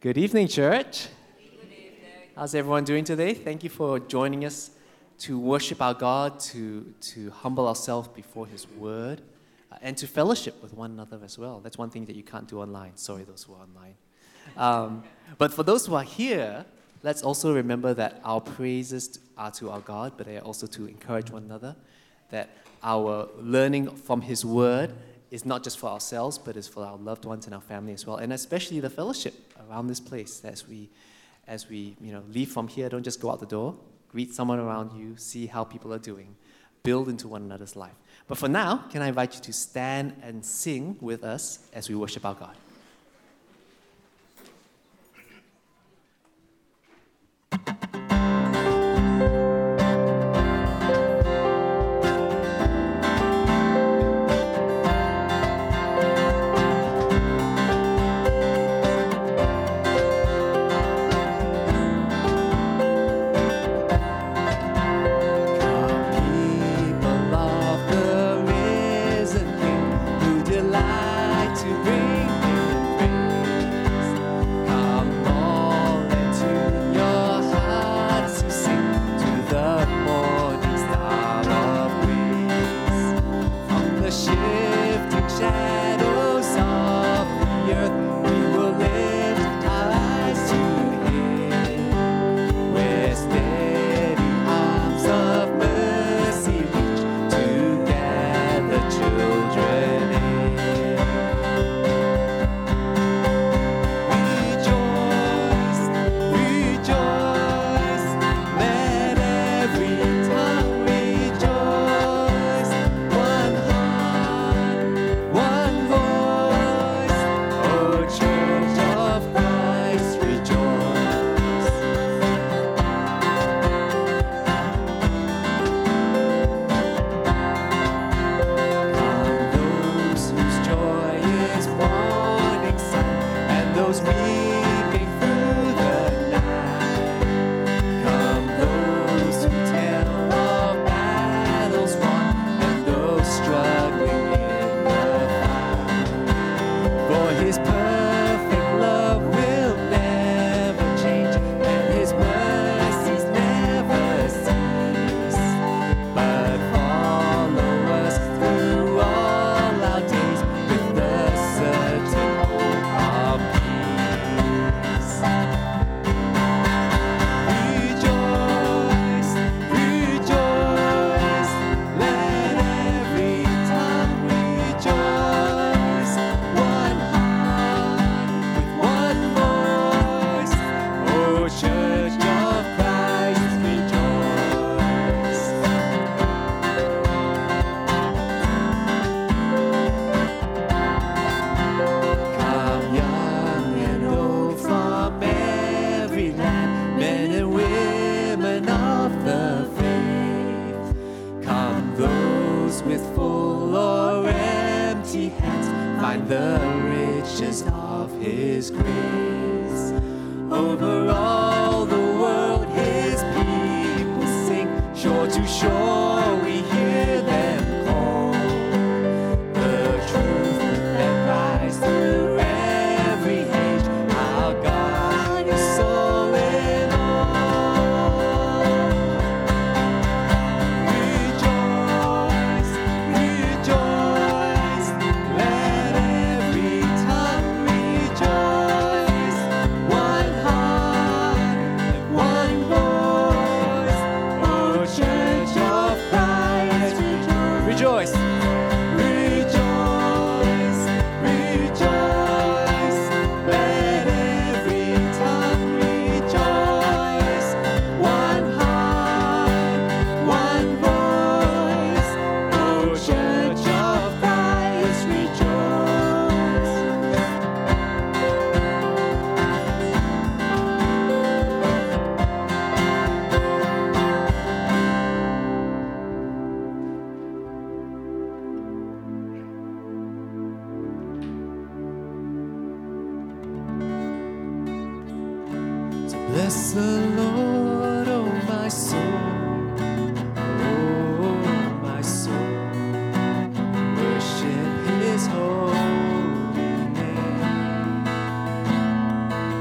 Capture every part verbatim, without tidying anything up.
Good evening, church. Good evening. How's everyone doing today? Thank you for joining us to worship our God, to, to humble ourselves before His Word, uh, and to fellowship with one another as well. That's one thing that you can't do online. Sorry, those who are online. Um, but for those who are here, let's also remember that our praises are to our God, but they are also to encourage one another, that our learning from His Word is not just for ourselves, but is for our loved ones and our family as well, and especially the fellowship around this place. As we, as we, you know, leave from here, don't just go out the door. Greet someone around you, see how people are doing, build into one another's life. But for now, can I invite you to stand and sing with us as we worship our God?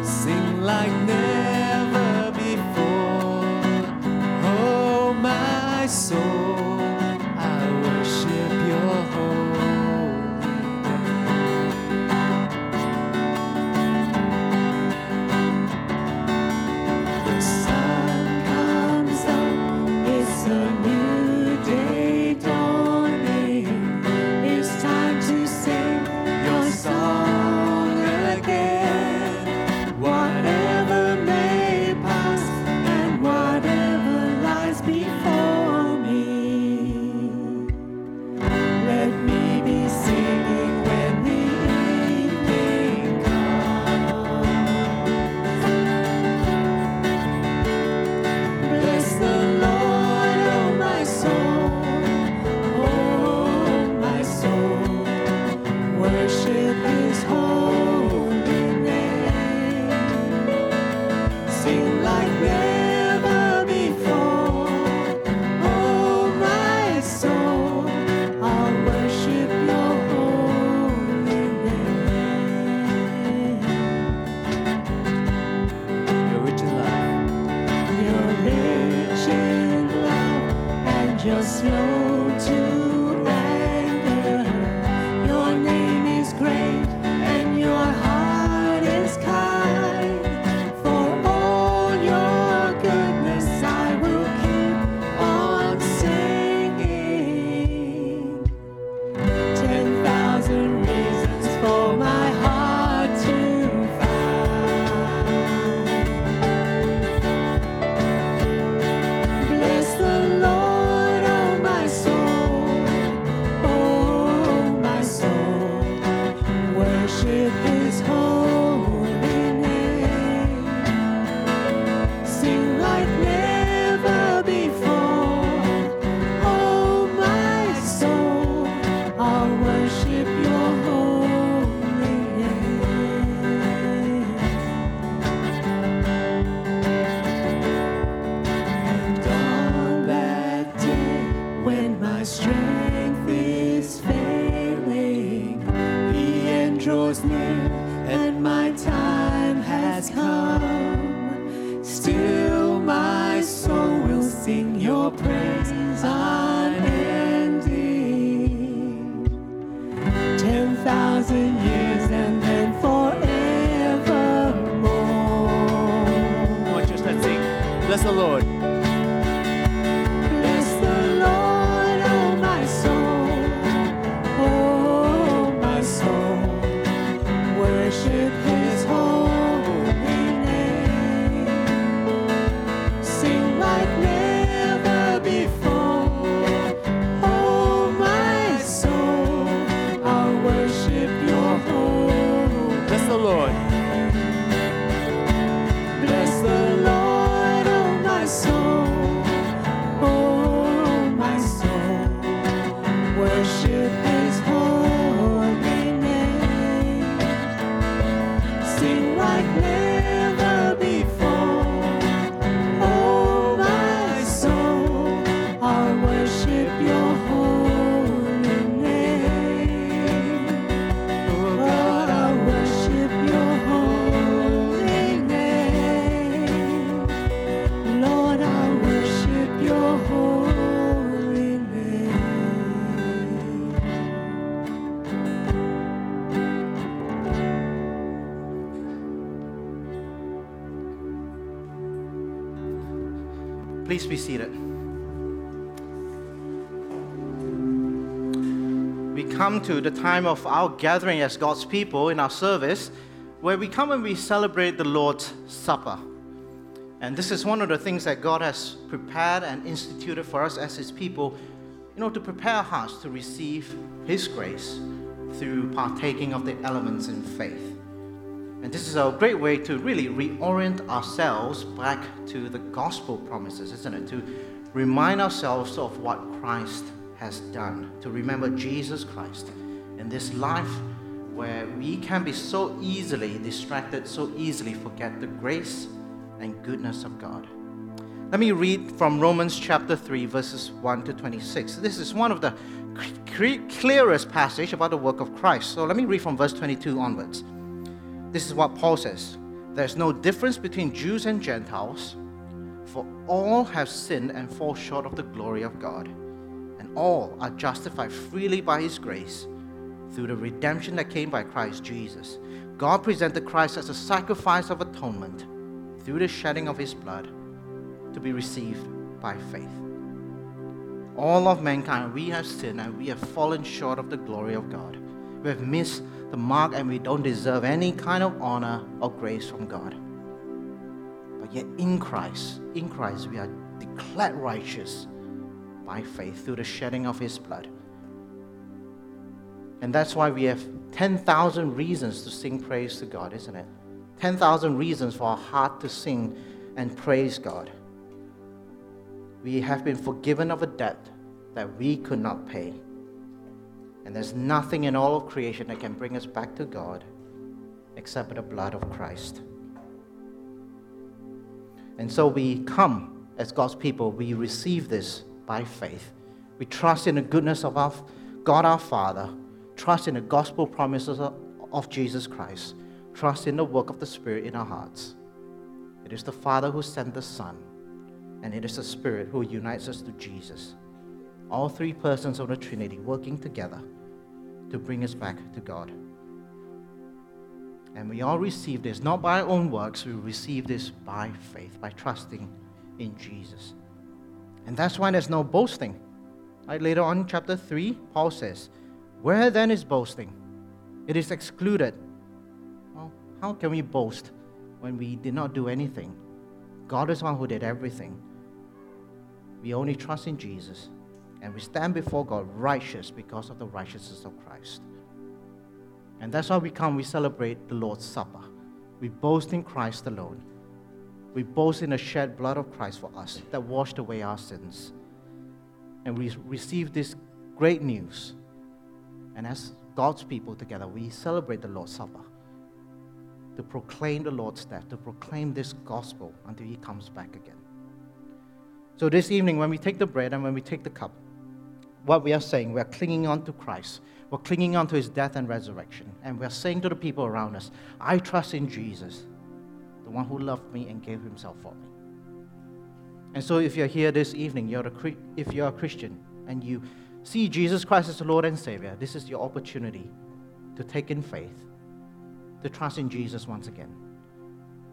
Sing like never before. Oh, my soul, I worship your holy name. The sun comes up, it's a new day dawning. It's time to sing your song again. Please be seated. We come to the time of our gathering as God's people in our service, where we come and we celebrate the Lord's Supper. And this is one of the things that God has prepared and instituted for us as His people, you know, to prepare our hearts to receive His grace through partaking of the elements in faith. And this is a great way to really reorient ourselves back to the gospel promises, isn't it? To remind ourselves of what Christ has done, to remember Jesus Christ in this life where we can be so easily distracted, so easily forget the grace and goodness of God. Let me read from Romans chapter three, verses one to twenty-six. This is one of the clearest passages about the work of Christ. So let me read from verse twenty-two onwards. This is what Paul says. There's no difference between Jews and Gentiles, for all have sinned and fall short of the glory of God, and all are justified freely by His grace through the redemption that came by Christ Jesus. God presented Christ as a sacrifice of atonement through the shedding of His blood to be received by faith. All of mankind, we have sinned and we have fallen short of the glory of God. We have missed the mark and we don't deserve any kind of honor or grace from God. But yet in Christ, in Christ we are declared righteous by faith through the shedding of His blood. And that's why we have ten thousand reasons to sing praise to God, isn't it? ten thousand reasons for our heart to sing and praise God. We have been forgiven of a debt that we could not pay. And there's nothing in all of creation that can bring us back to God except the blood of Christ. And so we come as God's people, we receive this by faith. We trust in the goodness of our God our Father, trust in the gospel promises of, of Jesus Christ, trust in the work of the Spirit in our hearts. It is the Father who sent the Son, and it is the Spirit who unites us to Jesus. All three persons of the Trinity working together to bring us back to God. And we all receive this, not by our own works, we receive this by faith, by trusting in Jesus. And that's why there's no boasting. Right, later on in chapter three, Paul says, where then is boasting? It is excluded. Well, how can we boast when we did not do anything? God is one who did everything. We only trust in Jesus, and we stand before God righteous because of the righteousness of Christ. And that's why we come, we celebrate the Lord's Supper. We boast in Christ alone. We boast in the shed blood of Christ for us that washed away our sins. And we receive this great news. And as God's people together, we celebrate the Lord's Supper to proclaim the Lord's death, to proclaim this gospel until He comes back again. So this evening, when we take the bread and when we take the cup, what we are saying, we are clinging on to Christ. We're clinging on to His death and resurrection. And we are saying to the people around us, I trust in Jesus, the one who loved me and gave Himself for me. And so if you're here this evening, you're a, if you're a Christian and you see Jesus Christ as the Lord and Savior, this is your opportunity to take in faith, to trust in Jesus once again.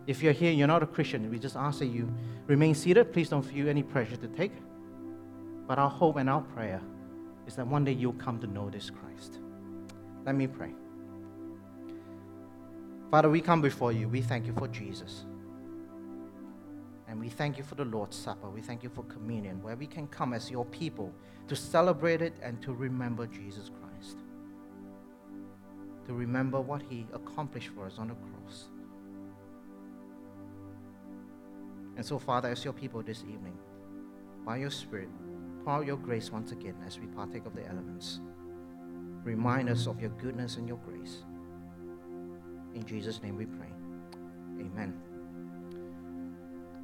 If you're here and you're not a Christian, we just ask that you remain seated. Please don't feel any pressure to take. But our hope and our prayer is that one day you'll come to know this Christ. Let me pray. Father, we come before You. We thank You for Jesus. And we thank You for the Lord's Supper. We thank You for communion, where we can come as Your people to celebrate it and to remember Jesus Christ. To remember what He accomplished for us on the cross. And so, Father, as Your people this evening, by Your Spirit, pour out Your grace once again as we partake of the elements. Remind us of Your goodness and Your grace. In Jesus' name we pray. Amen.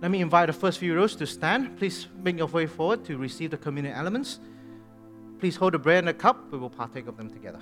Let me invite the first few rows to stand. Please make your way forward to receive the communion elements. Please hold the bread and the cup. We will partake of them together.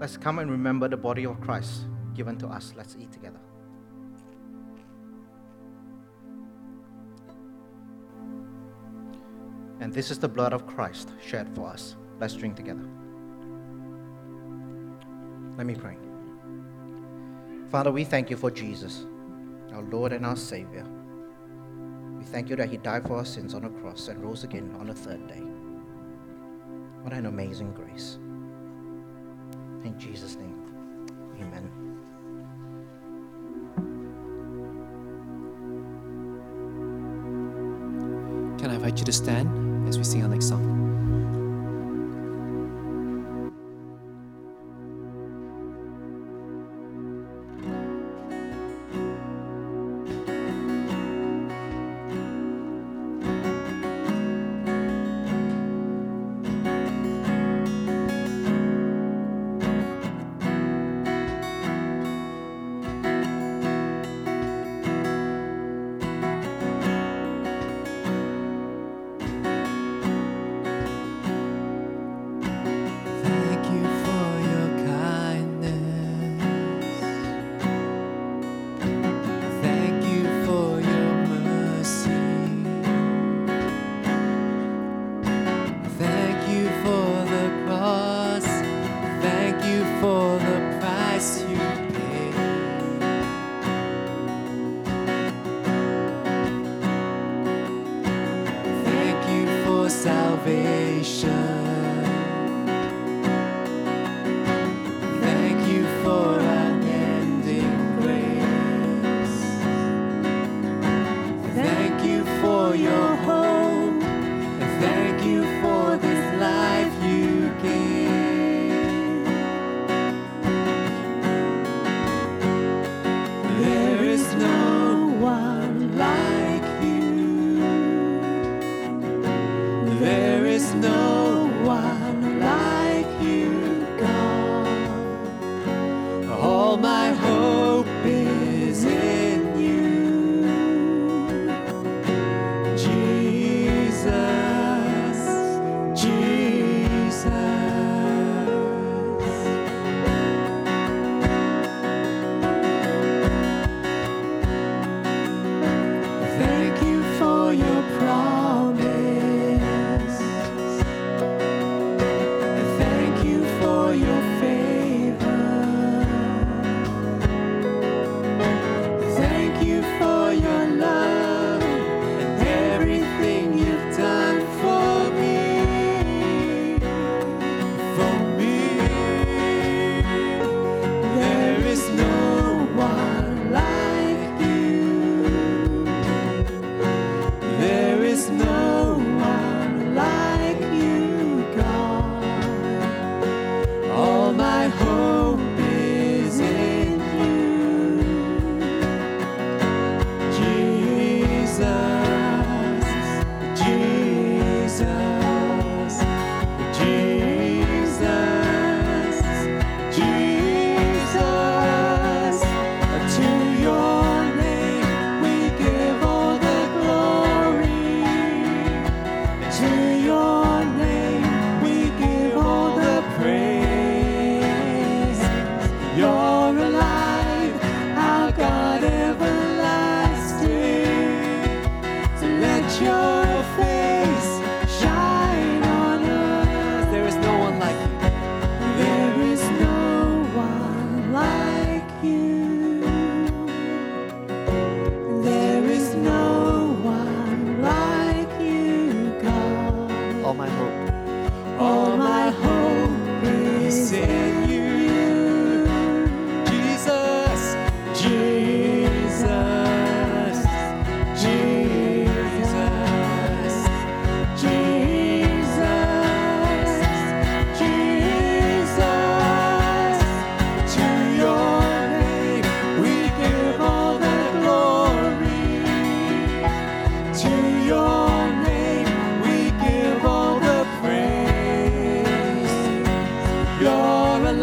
Let's come and remember the body of Christ given to us. Let's eat together. And this is the blood of Christ shed for us. Let's drink together. Let me pray. Father, we thank you for Jesus, our Lord and our Savior. We thank you that he died for our sins on the cross and rose again on the third day. What an amazing grace. In Jesus' name, amen. Can I invite you to stand as we sing our next song? You're alive.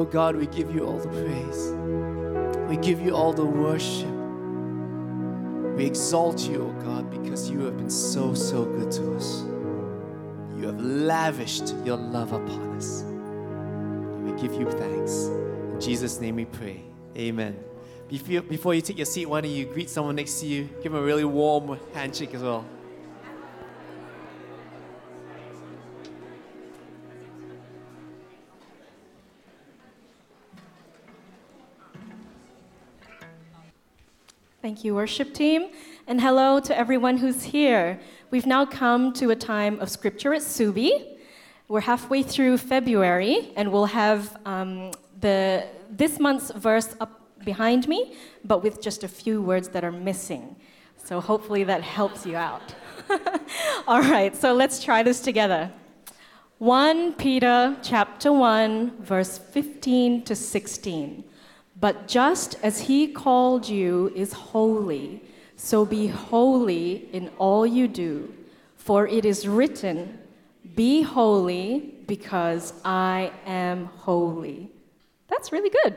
Oh God, we give you all the praise. We give you all the worship. We exalt you, oh God, because you have been so, so good to us. You have lavished your love upon us. We give you thanks. In Jesus' name we pray. Amen. Before you take your seat, why don't you greet someone next to you? Give them a really warm handshake as well. Thank you, worship team, and hello to everyone who's here. We've now come to a time of scripture at Subi. We're halfway through February, and we'll have um, the this month's verse up behind me, but with just a few words that are missing. So hopefully that helps you out. All right, so let's try this together. First Peter chapter one, verse fifteen to sixteen. But just as he called you is holy, so be holy in all you do. For it is written, be holy because I am holy. That's really good.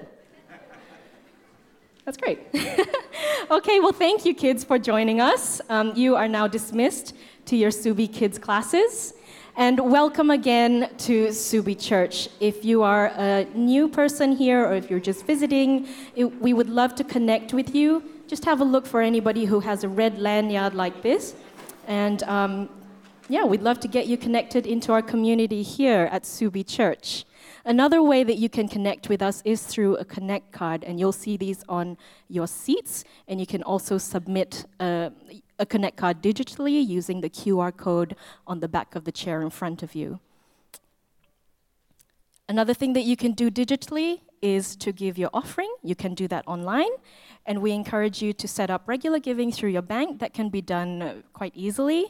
That's great. Okay, well, thank you, kids, for joining us. Um, you are now dismissed to your Subi Kids classes. And welcome again to Subi Church. If you are a new person here or if you're just visiting, it, we would love to connect with you. Just have a look for anybody who has a red lanyard like this. And um, yeah, we'd love to get you connected into our community here at Subi Church. Another way that you can connect with us is through a connect card, and you'll see these on your seats. And you can also submit a a Connect card digitally using the Q R code on the back of the chair in front of you. Another thing that you can do digitally is to give your offering. You can do that online, and we encourage you to set up regular giving through your bank. That can be done quite easily.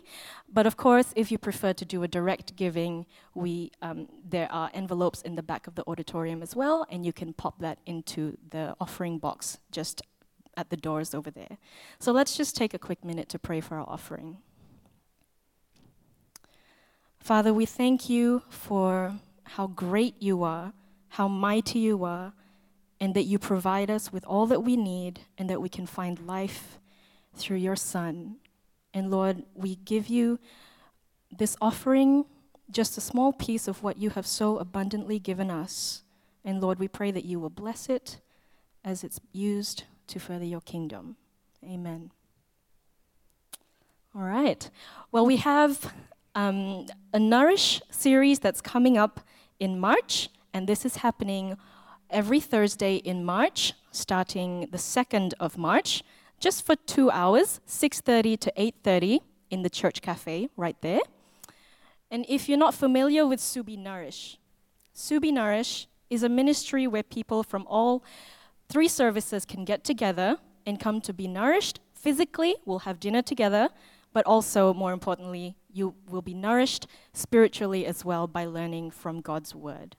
But of course, if you prefer to do a direct giving, we um, there are envelopes in the back of the auditorium as well, and you can pop that into the offering box just at the doors over there. So let's just take a quick minute to pray for our offering. Father, we thank you for how great you are, how mighty you are, and that you provide us with all that we need and that we can find life through your Son. And Lord, we give you this offering, just a small piece of what you have so abundantly given us. And Lord, we pray that you will bless it as it's used to further your kingdom. Amen. All right. Well, we have um, a Nourish series that's coming up in March, and this is happening every Thursday in March, starting the second of March, just for two hours, six thirty to eight thirty in the Church Cafe right there. And if you're not familiar with Subi Nourish, Subi Nourish is a ministry where people from all three services can get together and come to be nourished physically. We'll have dinner together, but also, more importantly, you will be nourished spiritually as well by learning from God's Word.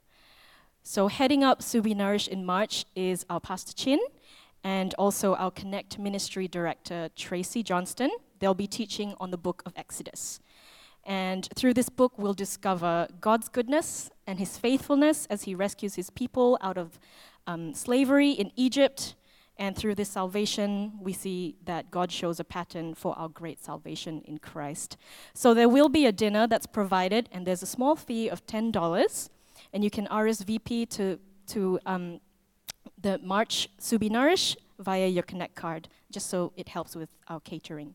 So heading up Subi Nourish in March is our Pastor Chin and also our Connect Ministry Director, Tracy Johnston. They'll be teaching on the book of Exodus. And through this book, we'll discover God's goodness and his faithfulness as he rescues his people out of Um, slavery in Egypt, and through this salvation, we see that God shows a pattern for our great salvation in Christ. So there will be a dinner that's provided, and there's a small fee of ten dollars, and you can R S V P to to um, the March Subi Nourish via your Connect card, just so it helps with our catering.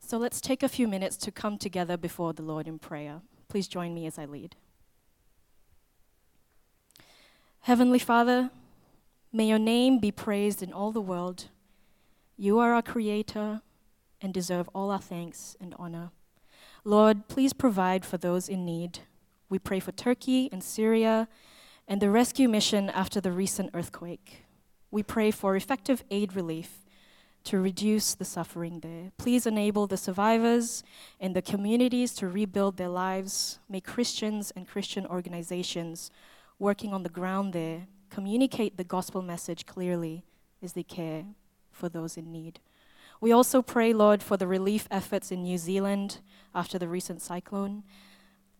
So let's take a few minutes to come together before the Lord in prayer. Please join me as I lead. Heavenly Father, may your name be praised in all the world. You are our creator and deserve all our thanks and honor. Lord, please provide for those in need. We pray for Turkey and Syria and the rescue mission after the recent earthquake. We pray for effective aid relief to reduce the suffering there. Please enable the survivors and the communities to rebuild their lives. May Christians and Christian organizations working on the ground there communicate the gospel message clearly as they care for those in need. We also pray, Lord, for the relief efforts in New Zealand after the recent cyclone.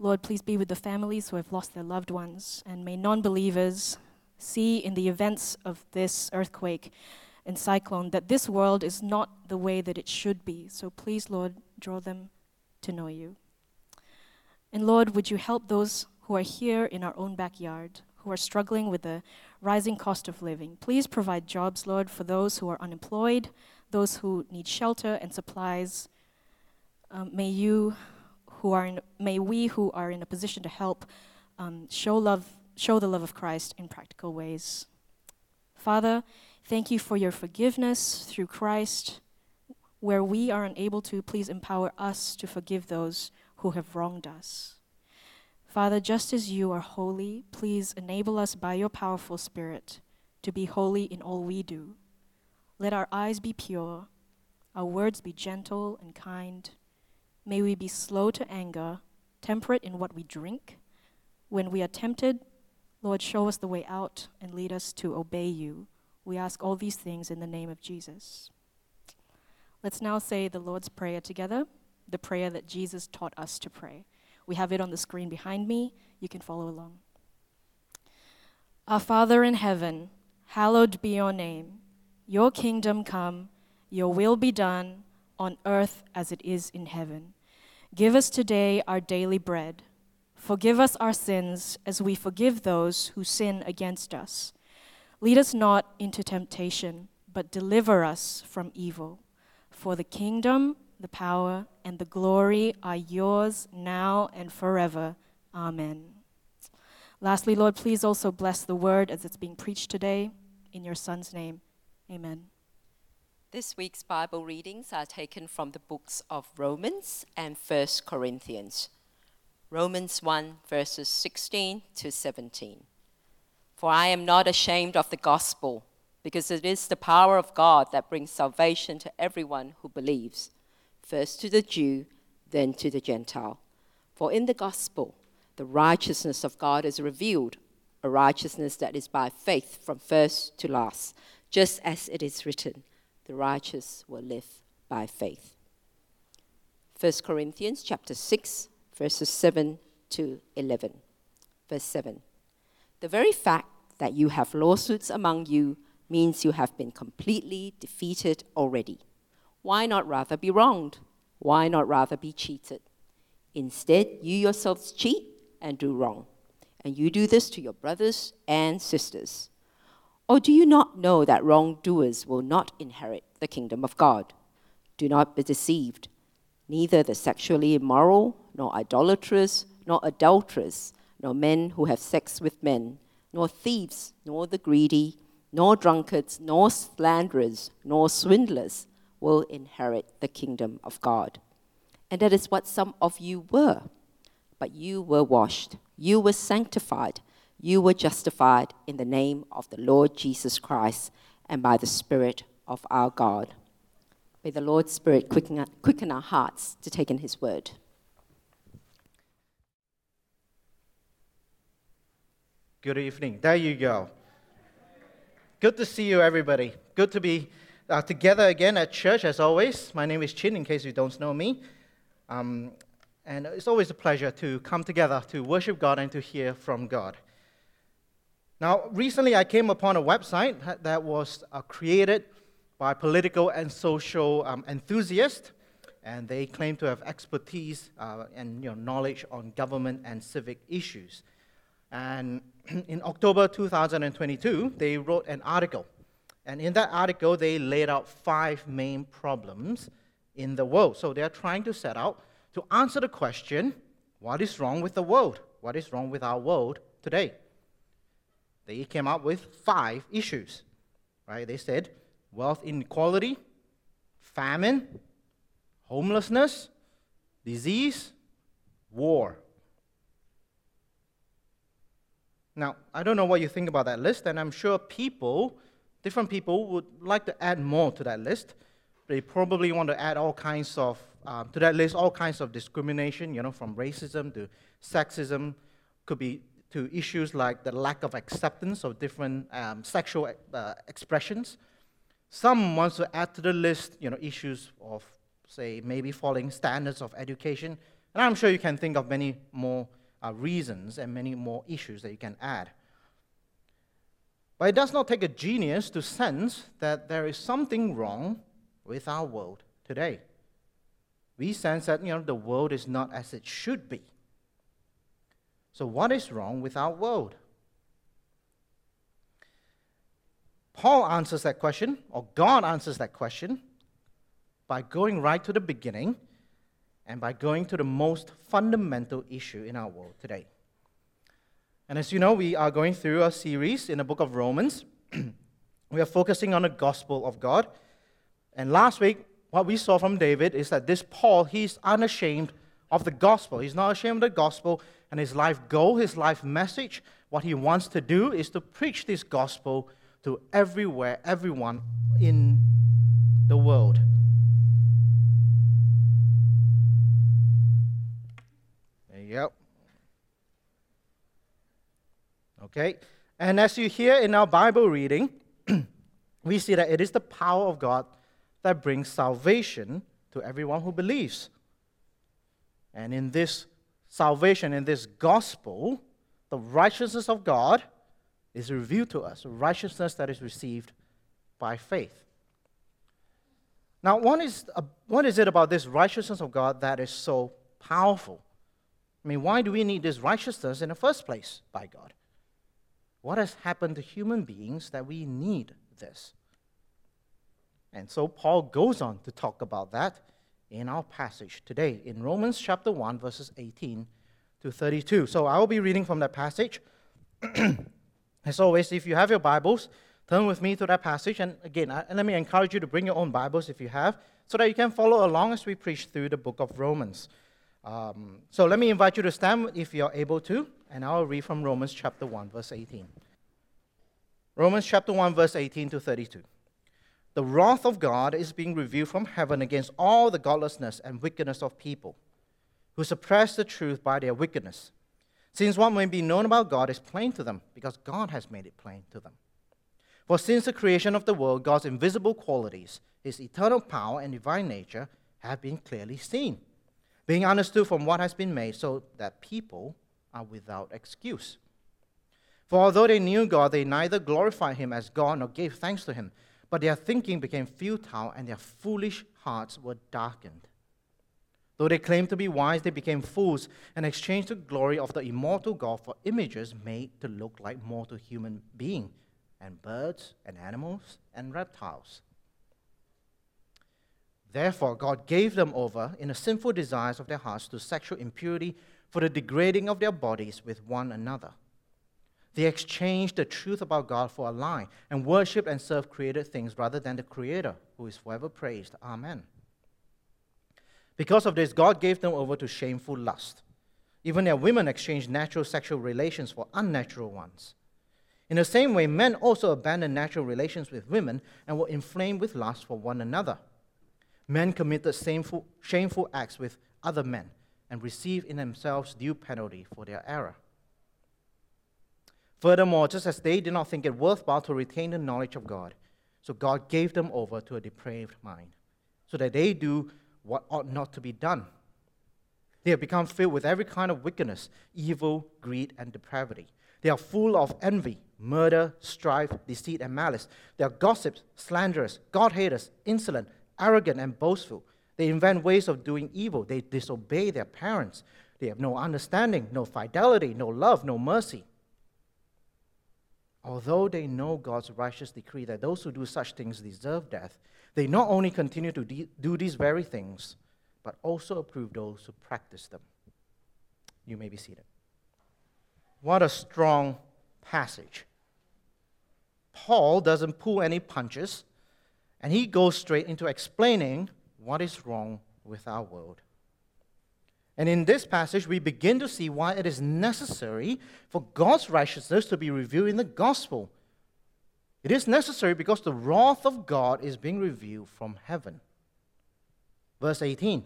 Lord, please be with the families who have lost their loved ones, and may non-believers see in the events of this earthquake and cyclone that this world is not the way that it should be. So please, Lord, draw them to know you. And Lord, would you help those who are here in our own backyard, who are struggling with the rising cost of living. Please provide jobs, Lord, for those who are unemployed, those who need shelter and supplies. Um, may you who are in, may we who are in a position to help um, show love, show the love of Christ in practical ways. Father, thank you for your forgiveness through Christ. Where we are unable to, please empower us to forgive those who have wronged us. Father, just as you are holy, please enable us by your powerful Spirit to be holy in all we do. Let our eyes be pure, our words be gentle and kind. May we be slow to anger, temperate in what we drink. When we are tempted, Lord, show us the way out and lead us to obey you. We ask all these things in the name of Jesus. Let's now say the Lord's Prayer together, the prayer that Jesus taught us to pray. We have it on the screen behind me. You can follow along. Our Father in heaven, hallowed be your name. Your kingdom come, your will be done on earth as it is in heaven. Give us today our daily bread. Forgive us our sins as we forgive those who sin against us. Lead us not into temptation, but deliver us from evil. For the kingdom, the power, and the glory are yours now and forever. Amen. Lastly, Lord, please also bless the word as it's being preached today. In your Son's name, amen. This week's Bible readings are taken from the books of Romans and First Corinthians. Romans one, verses sixteen to seventeen. For I am not ashamed of the gospel, because it is the power of God that brings salvation to everyone who believes, first to the Jew, then to the Gentile. For in the gospel, the righteousness of God is revealed, a righteousness that is by faith from first to last, just as it is written, the righteous will live by faith. First Corinthians chapter six, verses seven to eleven. Verse seven. The very fact that you have lawsuits among you means you have been completely defeated already. Why not rather be wronged? Why not rather be cheated? Instead, you yourselves cheat and do wrong, and you do this to your brothers and sisters. Or do you not know that wrongdoers will not inherit the kingdom of God? Do not be deceived. Neither the sexually immoral, nor idolaters, nor adulterers, nor men who have sex with men, nor thieves, nor the greedy, nor drunkards, nor slanderers, nor swindlers, will inherit the kingdom of God. And that is what some of you were. But you were washed, you were sanctified, you were justified in the name of the Lord Jesus Christ and by the Spirit of our God. May the Lord's Spirit quicken, quicken our hearts to take in his word. Good evening. There you go. Good to see you, everybody. Good to be Uh, together again at church, as always. My name is Chin, in case you don't know me. Um, and it's always a pleasure to come together to worship God and to hear from God. Now, recently I came upon a website that was uh, created by political and social um, enthusiasts, and they claim to have expertise uh, and you know, knowledge on government and civic issues. And in October two thousand twenty-two, they wrote an article. And in that article, they laid out five main problems in the world. So they're trying to set out to answer the question, what is wrong with the world? What is wrong with our world today? They came up with five issues, right? They said wealth inequality, famine, homelessness, disease, war. Now, I don't know what you think about that list, and I'm sure people... Different people would like to add more to that list. They probably want to add all kinds of, uh, to that list, all kinds of discrimination, you know, from racism to sexism, could be to issues like the lack of acceptance of different um, sexual uh, expressions. Some wants to add to the list, you know, issues of, say, maybe falling standards of education, And I'm sure you can think of many more uh, reasons and many more issues that you can add. But it does not take a genius to sense that there is something wrong with our world today. We sense that, you know, the world is not as it should be. So what is wrong with our world? Paul answers that question, or God answers that question, by going right to the beginning and by going to the most fundamental issue in our world today. And as you know, we are going through a series in the book of Romans. We are focusing on the gospel of God. And last week, what we saw from David is that this Paul, he's unashamed of the gospel. He's not ashamed of the gospel, and his life goal, his life message, what he wants to do is to preach this gospel to everywhere, everyone in the world. Yep. Okay. And as you hear in our Bible reading, we see that it is the power of God that brings salvation to everyone who believes. And in this salvation, in this gospel, the righteousness of God is revealed to us, righteousness that is received by faith. Now, what is, uh, what is it about this righteousness of God that is so powerful? I mean, why do we need this righteousness in the first place by God? What has happened to human beings that we need this? And so Paul goes on to talk about that in our passage today, in Romans chapter one, verses eighteen to thirty-two. So I will be reading from that passage. As always, if you have your Bibles, turn with me to that passage. And again, I, and let me encourage you to bring your own Bibles if you have, so that you can follow along as we preach through the book of Romans. Um, so let me invite you to stand if you're able to, and I'll read from Romans chapter one, verse eighteen. Romans chapter one, verse eighteen to thirty-two. The wrath of God is being revealed from heaven against all the godlessness and wickedness of people who suppress the truth by their wickedness, since what may be known about God is plain to them, because God has made it plain to them. For since the creation of the world, God's invisible qualities, his eternal power and divine nature, have been clearly seen, being understood from what has been made, so that people are without excuse. For although they knew God, they neither glorified him as God nor gave thanks to him, but their thinking became futile and their foolish hearts were darkened. Though they claimed to be wise, they became fools and exchanged the glory of the immortal God for images made to look like mortal human beings and birds and animals and reptiles. Therefore, God gave them over in the sinful desires of their hearts to sexual impurity, for the degrading of their bodies with one another. They exchanged the truth about God for a lie and worshipped and served created things rather than the Creator, who is forever praised. Amen. Because of this, God gave them over to shameful lust. Even their women exchanged natural sexual relations for unnatural ones. In the same way, men also abandoned natural relations with women and were inflamed with lust for one another. Men committed shameful, shameful acts with other men and received in themselves due penalty for their error. Furthermore, just as they did not think it worthwhile to retain the knowledge of God, so God gave them over to a depraved mind, so that they do what ought not to be done. They have become filled with every kind of wickedness, evil, greed, and depravity. They are full of envy, murder, strife, deceit, and malice. They are gossips, slanderers, God-haters, insolent, arrogant, and boastful. They invent ways of doing evil. They disobey their parents. They have no understanding, no fidelity, no love, no mercy. Although they know God's righteous decree that those who do such things deserve death, they not only continue to de- do these very things, but also approve those who practice them. You may be seated. What a strong passage. Paul doesn't pull any punches, and he goes straight into explaining what is wrong with our world. And in this passage, we begin to see why it is necessary for God's righteousness to be revealed in the gospel. It is necessary because the wrath of God is being revealed from heaven. Verse eighteen,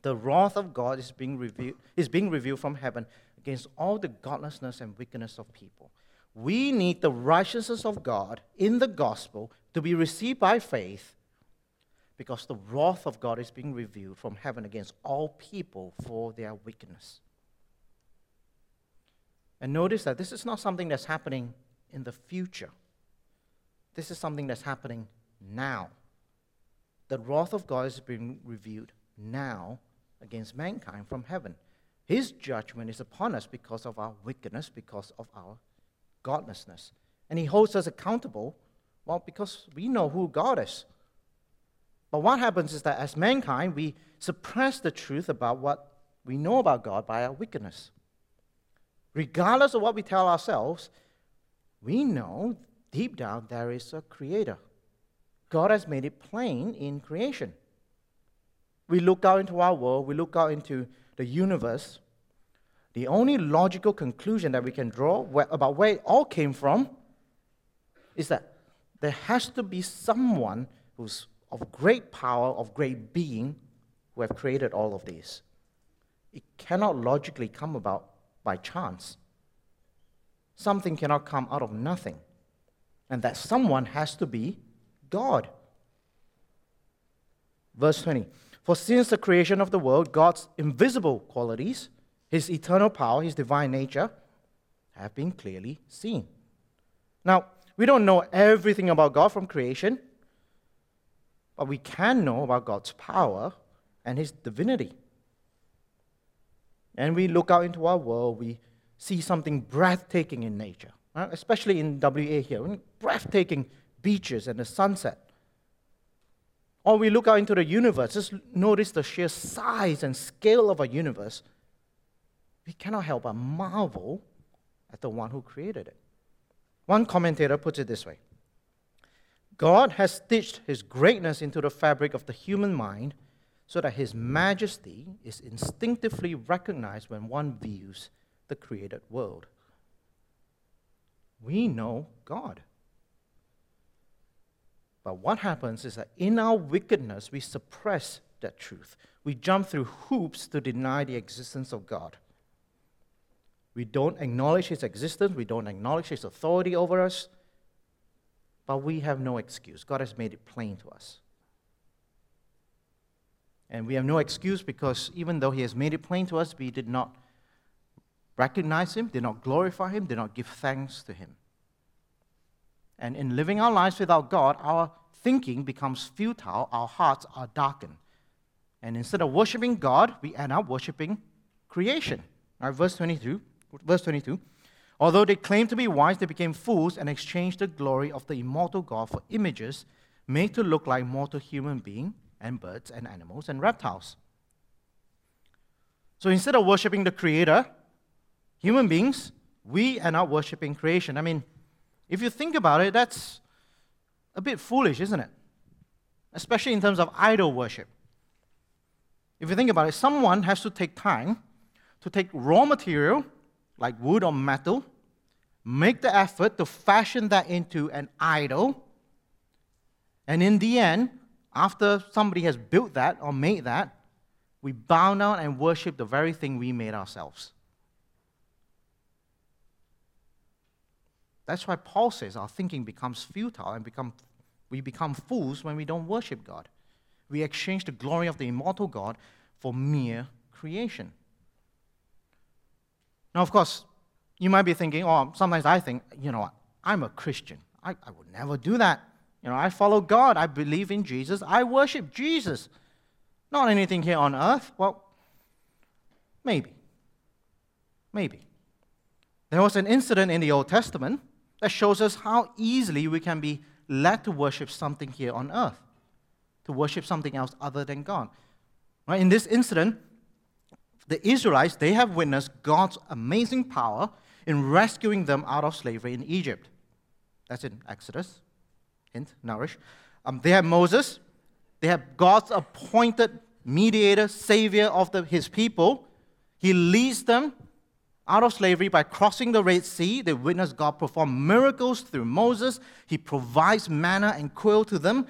the wrath of God is being revealed, is being revealed from heaven against all the godlessness and wickedness of people. We need the righteousness of God in the gospel to be received by faith, because the wrath of God is being revealed from heaven against all people for their wickedness. And notice that this is not something that's happening in the future. This is something that's happening now. The wrath of God is being revealed now against mankind from heaven. His judgment is upon us because of our wickedness, because of our godlessness. And he holds us accountable, well, because we know who God is. But what happens is that as mankind, we suppress the truth about what we know about God by our wickedness. Regardless of what we tell ourselves, we know deep down there is a creator. God has made it plain in creation. We look out into our world, we look out into the universe. The only logical conclusion that we can draw about where it all came from is that there has to be someone who's of great power, of great being, who have created all of these. It cannot logically come about by chance. Something cannot come out of nothing. And that someone has to be God. Verse twenty, for since the creation of the world, God's invisible qualities, his eternal power, his divine nature, have been clearly seen. Now, we don't know everything about God from creation, but we can know about God's power and his divinity. And we look out into our world, we see something breathtaking in nature, right? Especially in W A here, breathtaking beaches and the sunset. Or we look out into the universe, just notice the sheer size and scale of our universe. We cannot help but marvel at the one who created it. One commentator puts it this way. God has stitched his greatness into the fabric of the human mind so that his majesty is instinctively recognized when one views the created world. We know God. But what happens is that in our wickedness, we suppress that truth. We jump through hoops to deny the existence of God. We don't acknowledge his existence. We don't acknowledge his authority over us. But we have no excuse. God has made it plain to us. And we have no excuse because even though he has made it plain to us, we did not recognize him, did not glorify him, did not give thanks to him. And in living our lives without God, our thinking becomes futile, our hearts are darkened. And instead of worshiping God, we end up worshiping creation. All right, verse twenty-two, verse twenty-two. Although they claimed to be wise, they became fools and exchanged the glory of the immortal God for images made to look like mortal human beings and birds and animals and reptiles. So instead of worshipping the Creator, human beings, we are not worshipping creation. I mean, if you think about it, that's a bit foolish, isn't it? Especially in terms of idol worship. If you think about it, someone has to take time to take raw material, like wood or metal, make the effort to fashion that into an idol. And in the end, after somebody has built that or made that, we bow down and worship the very thing we made ourselves. That's why Paul says our thinking becomes futile and become, we become fools when we don't worship God. We exchange the glory of the immortal God for mere creation. Now, of course, you might be thinking, or sometimes I think, you know what, I'm a Christian. I, I would never do that. You know, I follow God. I believe in Jesus. I worship Jesus. Not anything here on earth. Well, maybe. Maybe. There was an incident in the Old Testament that shows us how easily we can be led to worship something here on earth, to worship something else other than God. Right? In this incident, the Israelites, they have witnessed God's amazing power in rescuing them out of slavery in Egypt. That's in Exodus. Hint, nourish. Um, they have Moses. They have God's appointed mediator, savior of the, his people. He leads them out of slavery by crossing the Red Sea. They witness God perform miracles through Moses. He provides manna and quail to them.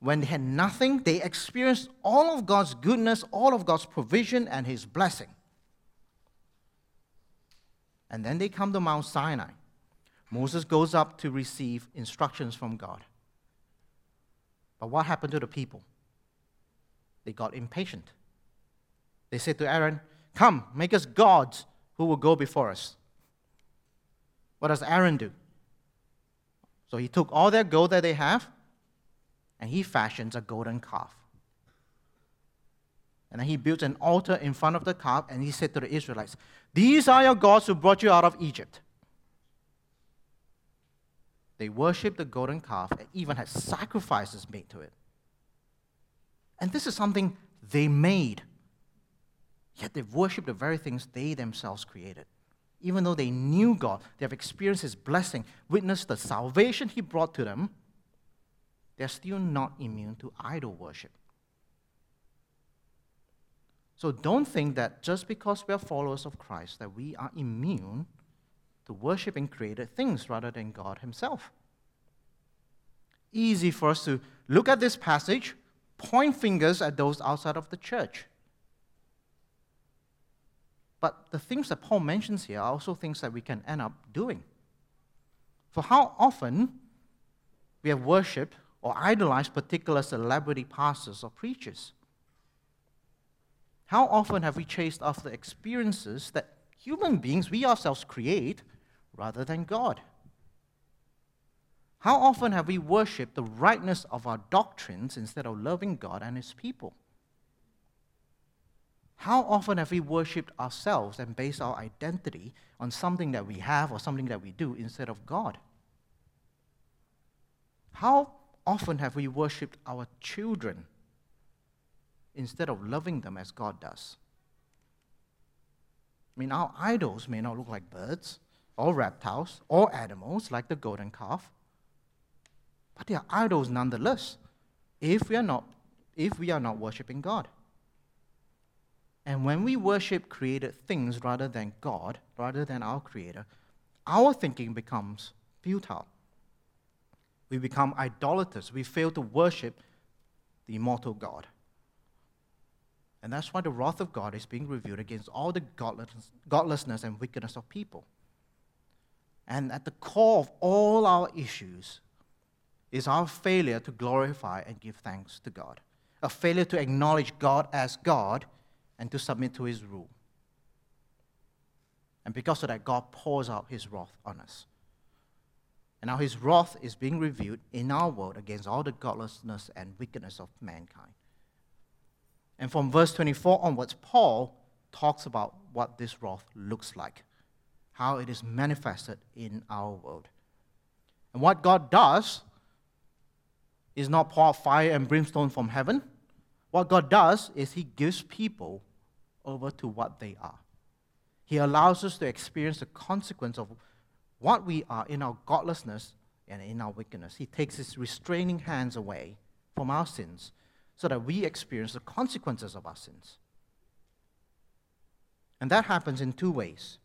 When they had nothing, they experienced all of God's goodness, all of God's provision, and his blessing. And then they come to Mount Sinai. Moses goes up to receive instructions from God. But what happened to the people? they got impatient. They said to Aaron, "Come, make us gods who will go before us." What does Aaron do? So he took all their gold that they have, and he fashions a golden calf. And then he built an altar in front of the calf, and he said to the Israelites, "These are your gods who brought you out of Egypt." They worshipped the golden calf and even had sacrifices made to it. And this is something they made. Yet they worshipped the very things they themselves created. Even though they knew God, they have experienced His blessing, witnessed the salvation He brought to them, they're still not immune to idol worship. So don't think that just because we are followers of Christ that we are immune to worshiping created things rather than God Himself. Easy for us to look at this passage, point fingers at those outside of the church. But the things that Paul mentions here are also things that we can end up doing. For how often we have worshipped or idolized particular celebrity pastors or preachers? How often have we chased after experiences that human beings, we ourselves create, rather than God? How often have we worshipped the rightness of our doctrines instead of loving God and His people? How often have we worshipped ourselves and based our identity on something that we have or something that we do instead of God? How often have we worshipped our children instead of loving them as God does? I mean, our idols may not look like birds or reptiles or animals like the golden calf, but they are idols nonetheless if we are not, if we are not worshipping God. And when we worship created things rather than God, rather than our Creator, our thinking becomes futile. We become idolaters. We fail to worship the immortal God. And that's why the wrath of God is being revealed against all the godless, godlessness and wickedness of people. And at the core of all our issues is our failure to glorify and give thanks to God, a failure to acknowledge God as God and to submit to His rule. And because of that, God pours out His wrath on us. And now His wrath is being revealed in our world against all the godlessness and wickedness of mankind. And from verse twenty-four onwards, Paul talks about what this wrath looks like, how it is manifested in our world. And what God does is not pour out fire and brimstone from heaven. What God does is He gives people over to what they are. He allows us to experience the consequence of what we are in our godlessness and in our wickedness. He takes His restraining hands away from our sins so that we experience the consequences of our sins. And that happens in two ways: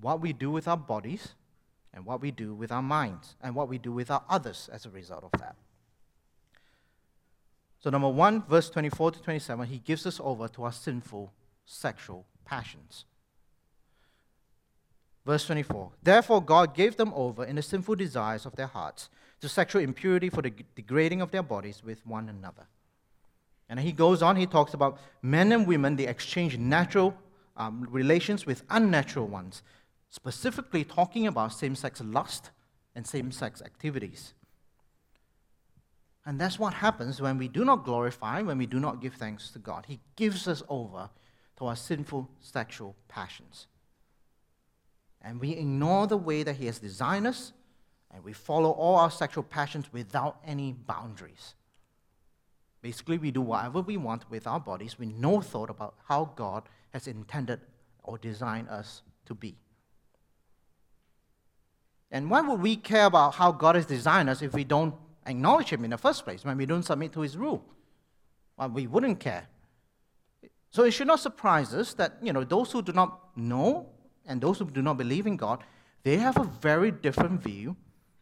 what we do with our bodies and what we do with our minds and what we do with our others as a result of that. So number one, verse twenty-four to twenty-seven, he gives us over to our sinful sexual passions. Verse twenty-four, "Therefore God gave them over in the sinful desires of their hearts to sexual impurity for the degrading of their bodies with one another." And he goes on, he talks about men and women, they exchange natural um, relations with unnatural ones, specifically talking about same-sex lust and same-sex activities. And that's what happens when we do not glorify, when we do not give thanks to God. He gives us over to our sinful sexual passions. And we ignore the way that He has designed us, and we follow all our sexual passions without any boundaries. Basically, we do whatever we want with our bodies with no thought about how God has intended or designed us to be. And why would we care about how God has designed us if we don't acknowledge Him in the first place, when we don't submit to His rule? Well, we wouldn't care. So it should not surprise us that, you know, those who do not know and those who do not believe in God, they have a very different view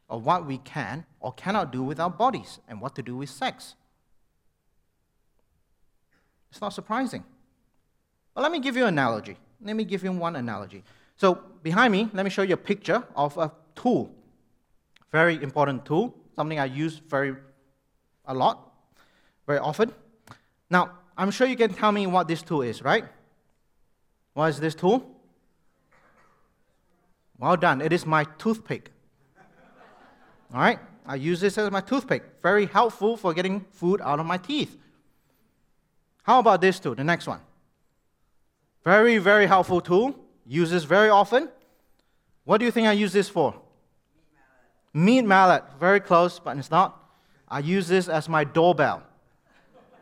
of what we can or cannot do with our bodies and what to do with sex. It's not surprising. But let me give you an analogy. Let me give you one analogy. So behind me, let me show you a picture of a tool, very important tool, something I use very a lot, very often. Now, I'm sure you can tell me what this tool is, right? What is this tool? Well done. It is my toothpick. All right? I use this as my toothpick. Very helpful for getting food out of my teeth. How about this tool, the next one? Very, very helpful tool. Use this very often. What do you think I use this for? Meat mallet. Meat mallet. Very close, but it's not. I use this as my doorbell.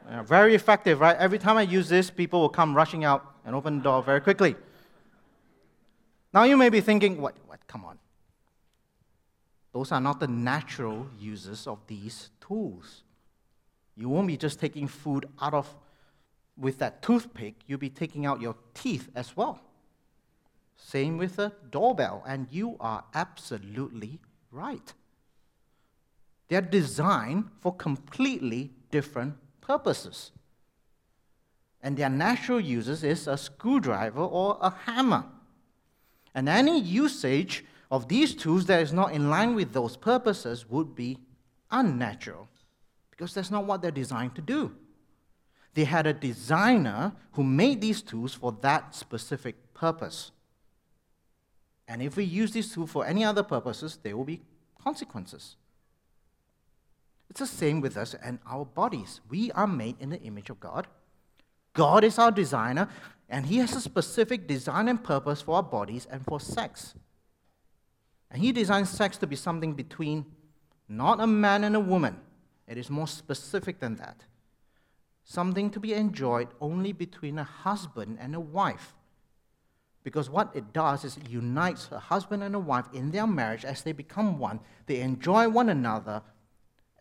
Uh, very effective, right? Every time I use this, people will come rushing out and open the door very quickly. Now you may be thinking, what, what, come on. Those are not the natural uses of these tools. You won't be just taking food out of, with that toothpick, you'll be taking out your teeth as well. Same with the doorbell, and you are absolutely right. They're designed for completely different purposes. And their natural uses is a screwdriver or a hammer. And any usage of these tools that is not in line with those purposes would be unnatural, because that's not what they're designed to do. They had a designer who made these tools for that specific purpose. And if we use these tools for any other purposes, there will be consequences. It's the same with us and our bodies. We are made in the image of God. God is our designer, and He has a specific design and purpose for our bodies and for sex. And He designed sex to be something between not a man and a woman. It is more specific than that. Something to be enjoyed only between a husband and a wife. Because what it does is it unites a husband and a wife in their marriage as they become one. They enjoy one another,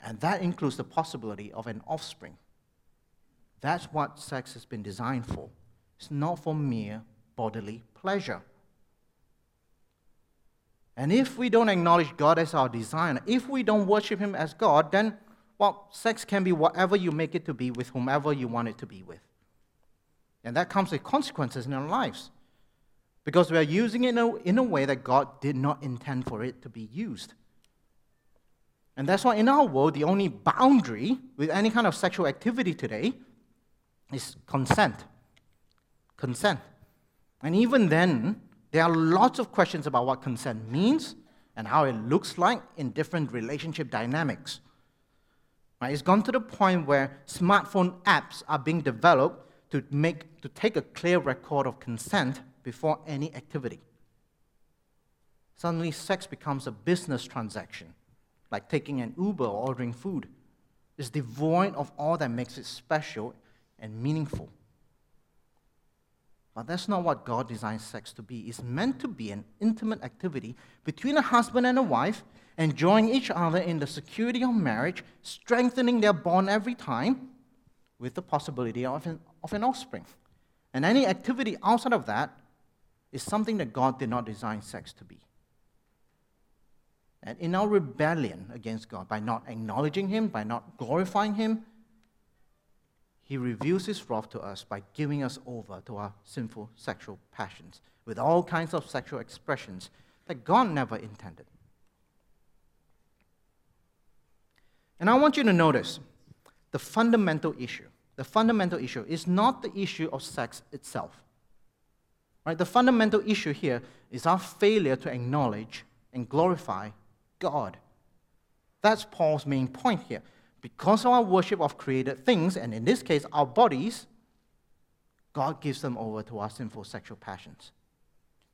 and that includes the possibility of an offspring. That's what sex has been designed for. It's not for mere bodily pleasure. And if we don't acknowledge God as our designer, if we don't worship Him as God, then, well, sex can be whatever you make it to be with whomever you want it to be with. And that comes with consequences in our lives, because we are using it in a, in a way that God did not intend for it to be used. And that's why in our world, the only boundary with any kind of sexual activity today is consent. Consent. And even then, there are lots of questions about what consent means and how it looks like in different relationship dynamics. Right? It's gone to the point where smartphone apps are being developed to make to take a clear record of consent before any activity. Suddenly, sex becomes a business transaction, like taking an Uber or ordering food. It's devoid of all that makes it special and meaningful. But that's not what God designed sex to be. It's meant to be an intimate activity between a husband and a wife, enjoying each other in the security of marriage, strengthening their bond every time, with the possibility of an, of an offspring. And any activity outside of that is something that God did not design sex to be. And in our rebellion against God, by not acknowledging Him, by not glorifying Him, He reveals His wrath to us by giving us over to our sinful sexual passions with all kinds of sexual expressions that God never intended. And I want you to notice the fundamental issue. The fundamental issue is not the issue of sex itself. Right? The fundamental issue here is our failure to acknowledge and glorify God. That's Paul's main point here. Because of our worship of created things, and in this case, our bodies, God gives them over to our sinful sexual passions.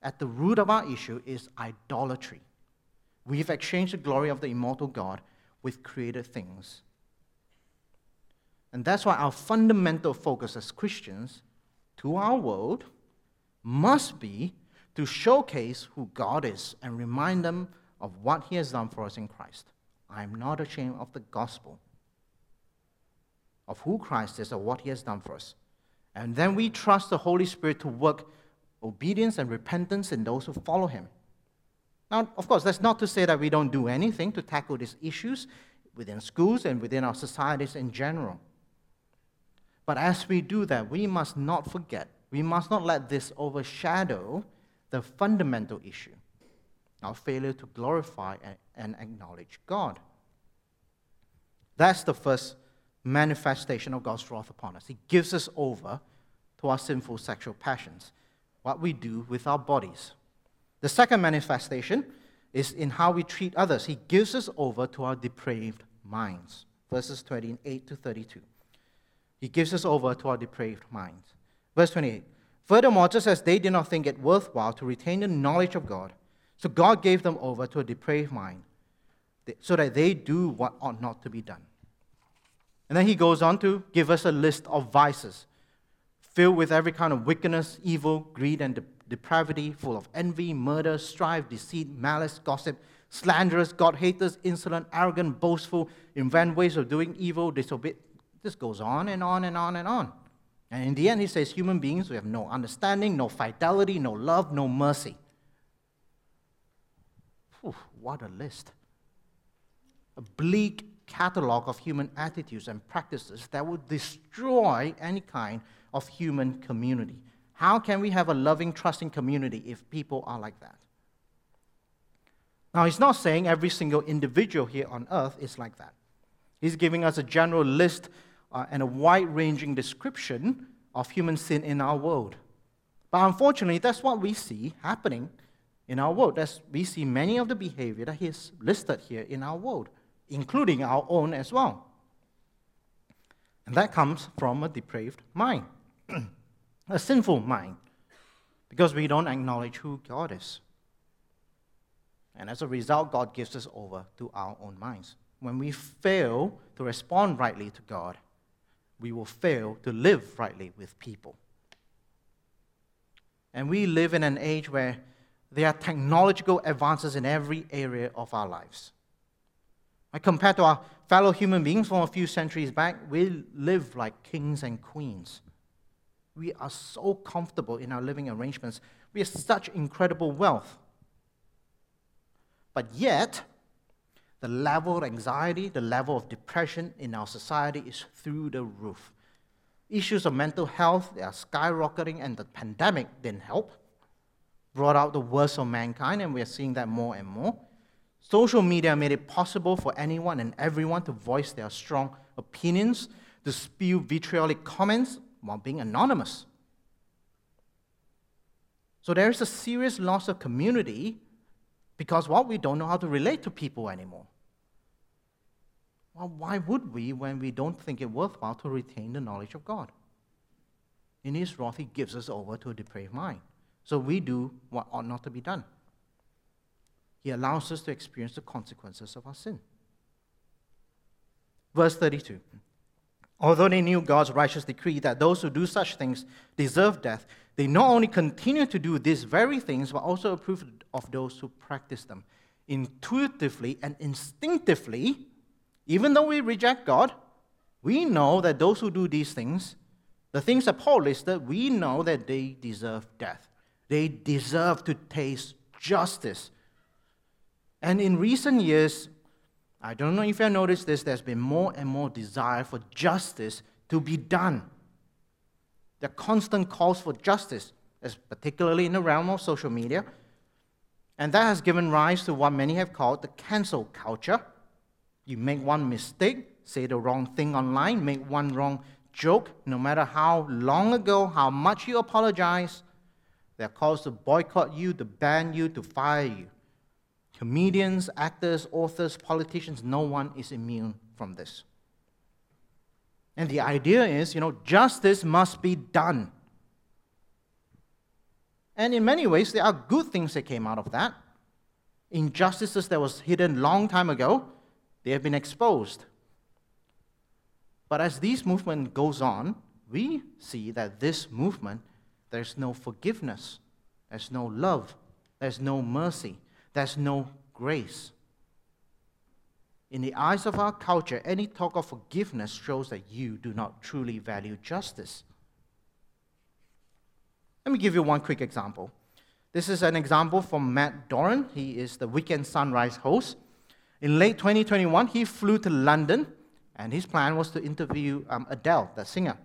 At the root of our issue is idolatry. We've exchanged the glory of the immortal God with created things. And that's why our fundamental focus as Christians to our world must be to showcase who God is and remind them of what He has done for us in Christ. I am not ashamed of the gospel, of who Christ is, of what He has done for us. And then we trust the Holy Spirit to work obedience and repentance in those who follow Him. Now, of course, that's not to say that we don't do anything to tackle these issues within schools and within our societies in general. But as we do that, we must not forget, we must not let this overshadow the fundamental issue, our failure to glorify and acknowledge God. That's the first manifestation of God's wrath upon us. He gives us over to our sinful sexual passions, what we do with our bodies. The second manifestation is in how we treat others. He gives us over to our depraved minds. Verses twenty-eight to thirty-two. He gives us over to our depraved minds. Verse twenty-eight. Furthermore, just as they did not think it worthwhile to retain the knowledge of God, so God gave them over to a depraved mind, so that they do what ought not to be done. And then he goes on to give us a list of vices, filled with every kind of wickedness, evil, greed, and depravity, full of envy, murder, strife, deceit, malice, gossip, slanderous, God-haters, insolent, arrogant, boastful, invent ways of doing evil, disobedient. This goes on and on and on and on. And in the end, he says, human beings, we have no understanding, no fidelity, no love, no mercy. Whew, what a list. A bleak catalogue of human attitudes and practices that would destroy any kind of human community. How can we have a loving, trusting community if people are like that? Now, he's not saying every single individual here on earth is like that. He's giving us a general list uh, and a wide-ranging description of human sin in our world. But unfortunately, that's what we see happening in our world. That's, we see many of the behavior that he's listed here in our world, including our own as well. And that comes from a depraved mind, a sinful mind, because we don't acknowledge who God is. And as a result, God gives us over to our own minds. When we fail to respond rightly to God, we will fail to live rightly with people. And we live in an age where there are technological advances in every area of our lives. Compared to our fellow human beings from a few centuries back, we live like kings and queens. We are so comfortable in our living arrangements. We have such incredible wealth. But yet, the level of anxiety, the level of depression in our society is through the roof. Issues of mental health, they are skyrocketing, and the pandemic didn't help. Brought out the worst of mankind, and we are seeing that more and more. Social media made it possible for anyone and everyone to voice their strong opinions, to spew vitriolic comments while being anonymous. So there is a serious loss of community because, well, we don't know how to relate to people anymore. Well, why would we when we don't think it worthwhile to retain the knowledge of God? In his wrath, he gives us over to a depraved mind. So we do what ought not to be done. He allows us to experience the consequences of our sin. Verse thirty-two. Although they knew God's righteous decree that those who do such things deserve death, they not only continue to do these very things, but also approve of those who practice them. Intuitively and instinctively, even though we reject God, we know that those who do these things, the things that Paul listed, we know that they deserve death. They deserve to taste justice. And in recent years, I don't know if you noticed this, there's been more and more desire for justice to be done. There are constant calls for justice, as particularly in the realm of social media. And that has given rise to what many have called the cancel culture. You make one mistake, say the wrong thing online, make one wrong joke, no matter how long ago, how much you apologize, there are calls to boycott you, to ban you, to fire you. Comedians, actors, authors, politicians, no one is immune from this. And the idea is, you know, justice must be done. And in many ways, there are good things that came out of that. Injustices that was hidden long time ago, they have been exposed. But as this movement goes on, we see that this movement, there's no forgiveness, there's no love, there's no mercy. There's no grace. In the eyes of our culture, any talk of forgiveness shows that you do not truly value justice. Let me give you one quick example. This is an example from Matt Doran. He is the Weekend Sunrise host. In late twenty twenty-one, he flew to London, and his plan was to interview um, Adele, the singer.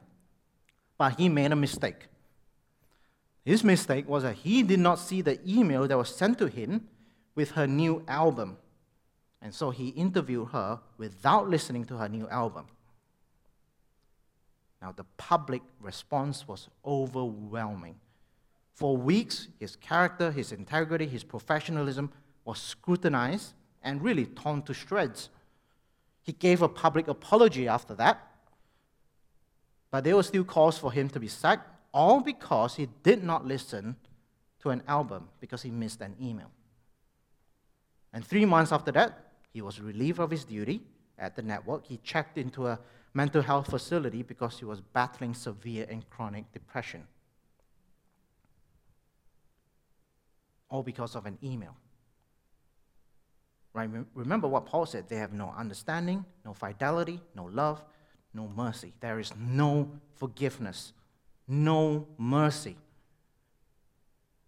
But he made a mistake. His mistake was that he did not see the email that was sent to him with her new album. And so he interviewed her without listening to her new album. Now, the public response was overwhelming. For weeks, his character, his integrity, his professionalism was scrutinized and really torn to shreds. He gave a public apology after that, but there was still cause for him to be sacked, all because he did not listen to an album, because he missed an email. And three months after that, he was relieved of his duty at the network. He checked into a mental health facility because he was battling severe and chronic depression. All because of an email. Right? Remember what Paul said, they have no understanding, no fidelity, no love, no mercy. There is no forgiveness, no mercy.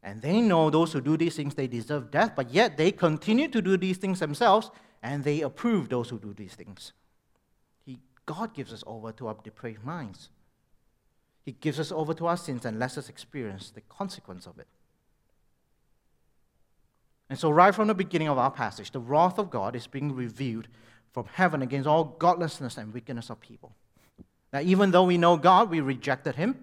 And they know those who do these things, they deserve death, but yet they continue to do these things themselves, and they approve those who do these things. He, God gives us over to our depraved minds. He gives us over to our sins and lets us experience the consequence of it. And so right from the beginning of our passage, the wrath of God is being revealed from heaven against all godlessness and wickedness of people. Now, even though we know God, we rejected him.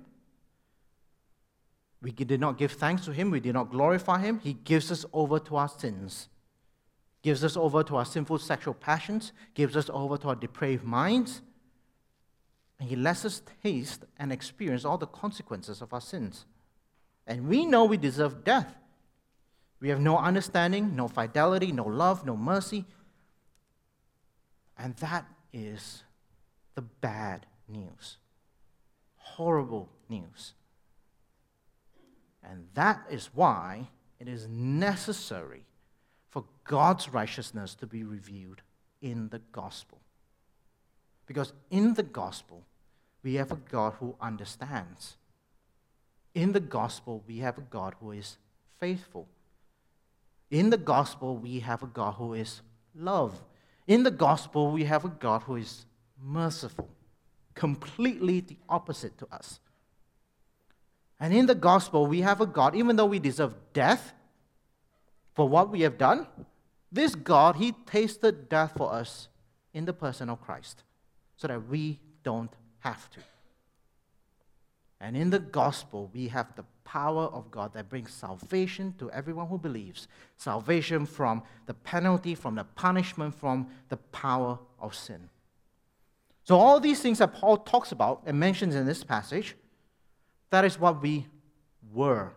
We did not give thanks to him. We did not glorify him. He gives us over to our sins, gives us over to our sinful sexual passions, gives us over to our depraved minds, and he lets us taste and experience all the consequences of our sins. And we know we deserve death. We have no understanding, no fidelity, no love, no mercy. And that is the bad news, horrible news. And that is why it is necessary for God's righteousness to be revealed in the gospel. Because in the gospel, we have a God who understands. In the gospel, we have a God who is faithful. In the gospel, we have a God who is love. In the gospel, we have a God who is merciful, completely the opposite to us. And in the gospel, we have a God, even though we deserve death for what we have done, this God, he tasted death for us in the person of Christ so that we don't have to. And in the gospel, we have the power of God that brings salvation to everyone who believes, salvation from the penalty, from the punishment, from the power of sin. So all these things that Paul talks about and mentions in this passage, that is what we were.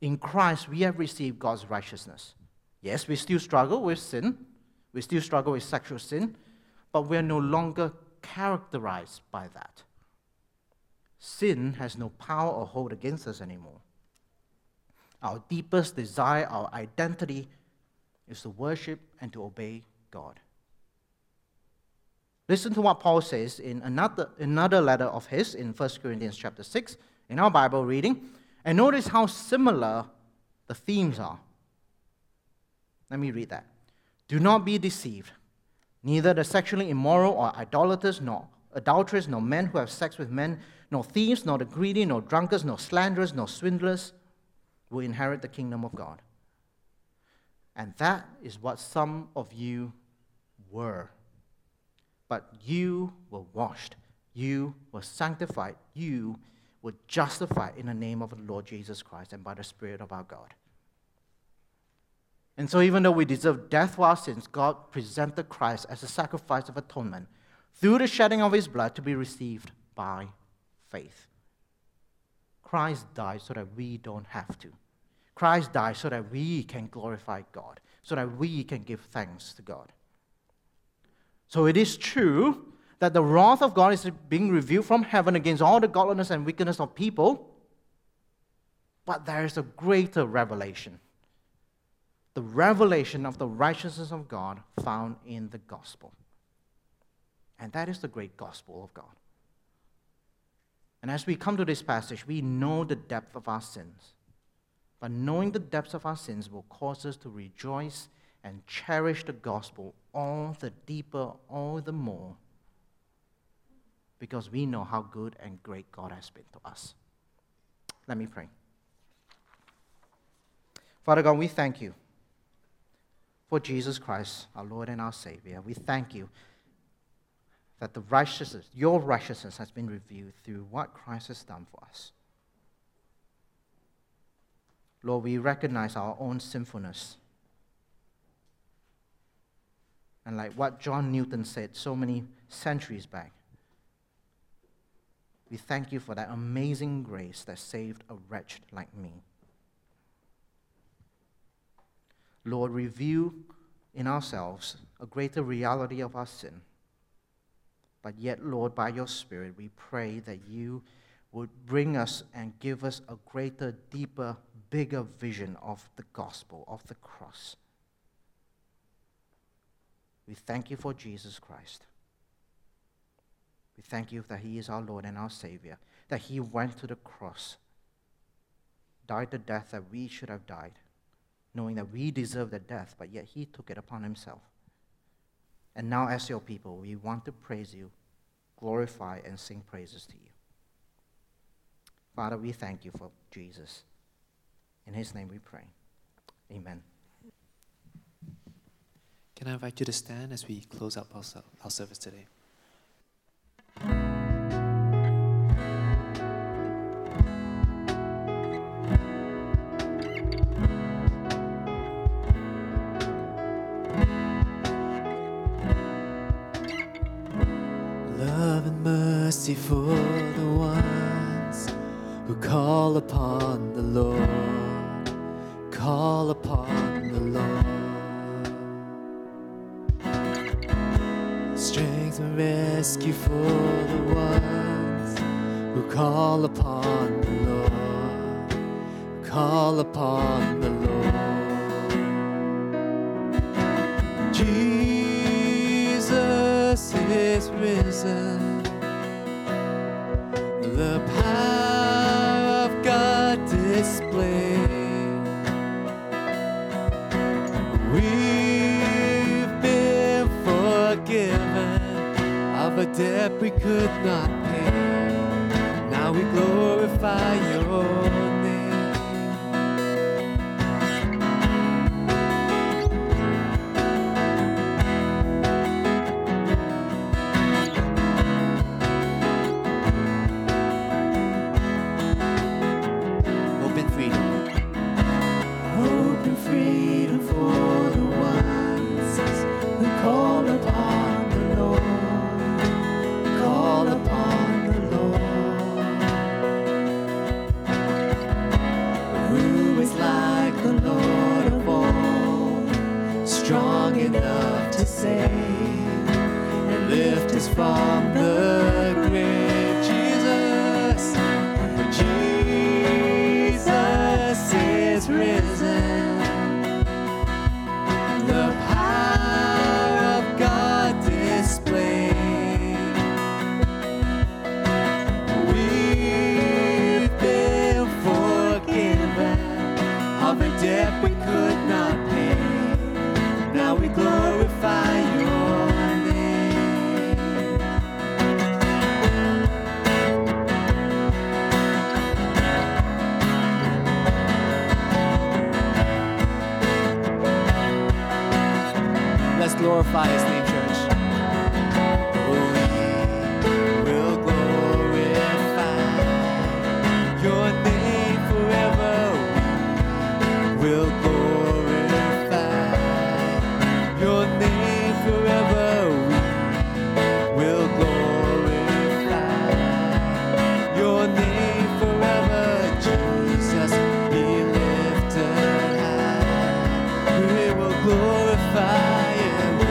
In Christ, we have received God's righteousness. Yes, we still struggle with sin. We still struggle with sexual sin. But we are no longer characterized by that. Sin has no power or hold against us anymore. Our deepest desire, our identity, is to worship and to obey God. Listen to what Paul says in another, another letter of his in First Corinthians chapter six in our Bible reading. And notice how similar the themes are. Let me read that. Do not be deceived. Neither the sexually immoral or idolaters, nor adulterers, nor men who have sex with men, nor thieves, nor the greedy, nor drunkards, nor slanderers, nor swindlers will inherit the kingdom of God. And that is what some of you were. But you were washed, you were sanctified, you were justified in the name of the Lord Jesus Christ and by the Spirit of our God. And so even though we deserve death for our sins, God presented Christ as a sacrifice of atonement through the shedding of his blood to be received by faith. Christ died so that we don't have to. Christ died so that we can glorify God, so that we can give thanks to God. So it is true that the wrath of God is being revealed from heaven against all the godliness and wickedness of people, but there is a greater revelation. The revelation of the righteousness of God found in the gospel. And that is the great gospel of God. And as we come to this passage, we know the depth of our sins. But knowing the depths of our sins will cause us to rejoice and cherish the gospel all the deeper, all the more, because we know how good and great God has been to us. Let me pray. Father God, we thank you for Jesus Christ, our Lord and our Savior. We thank you that the righteousness, your righteousness has been revealed through what Christ has done for us. Lord, we recognize our own sinfulness. And like what John Newton said so many centuries back, we thank you for that amazing grace that saved a wretch like me. Lord, reveal in ourselves a greater reality of our sin. But yet, Lord, by your Spirit, we pray that you would bring us and give us a greater, deeper, bigger vision of the gospel, of the cross. We thank you for Jesus Christ. We thank you that he is our Lord and our Savior, that he went to the cross, died the death that we should have died, knowing that we deserve the death, but yet he took it upon himself. And now as your people, we want to praise you, glorify and sing praises to you. Father, we thank you for Jesus. In his name we pray. Amen. Can I invite you to stand as we close up our, our service today? Love and mercy for the ones who call upon the Lord, call upon the Lord. Strength and rescue for the ones who call upon the Lord, call upon the Lord. Jesus is risen, the power of God displayed. We've been forgiven of a debt we could not pay. Now we glorify your name. Open freedom. Open freedom for the ones who call upon. Strong enough to save and lift us from the grave. Jesus, Jesus is risen. The power of God displayed. We've been forgiven of a debt we could not pay. Now we glorify your name. Let's glorify his name, church. We will glorify your name forever. We will glorify. Glorify and we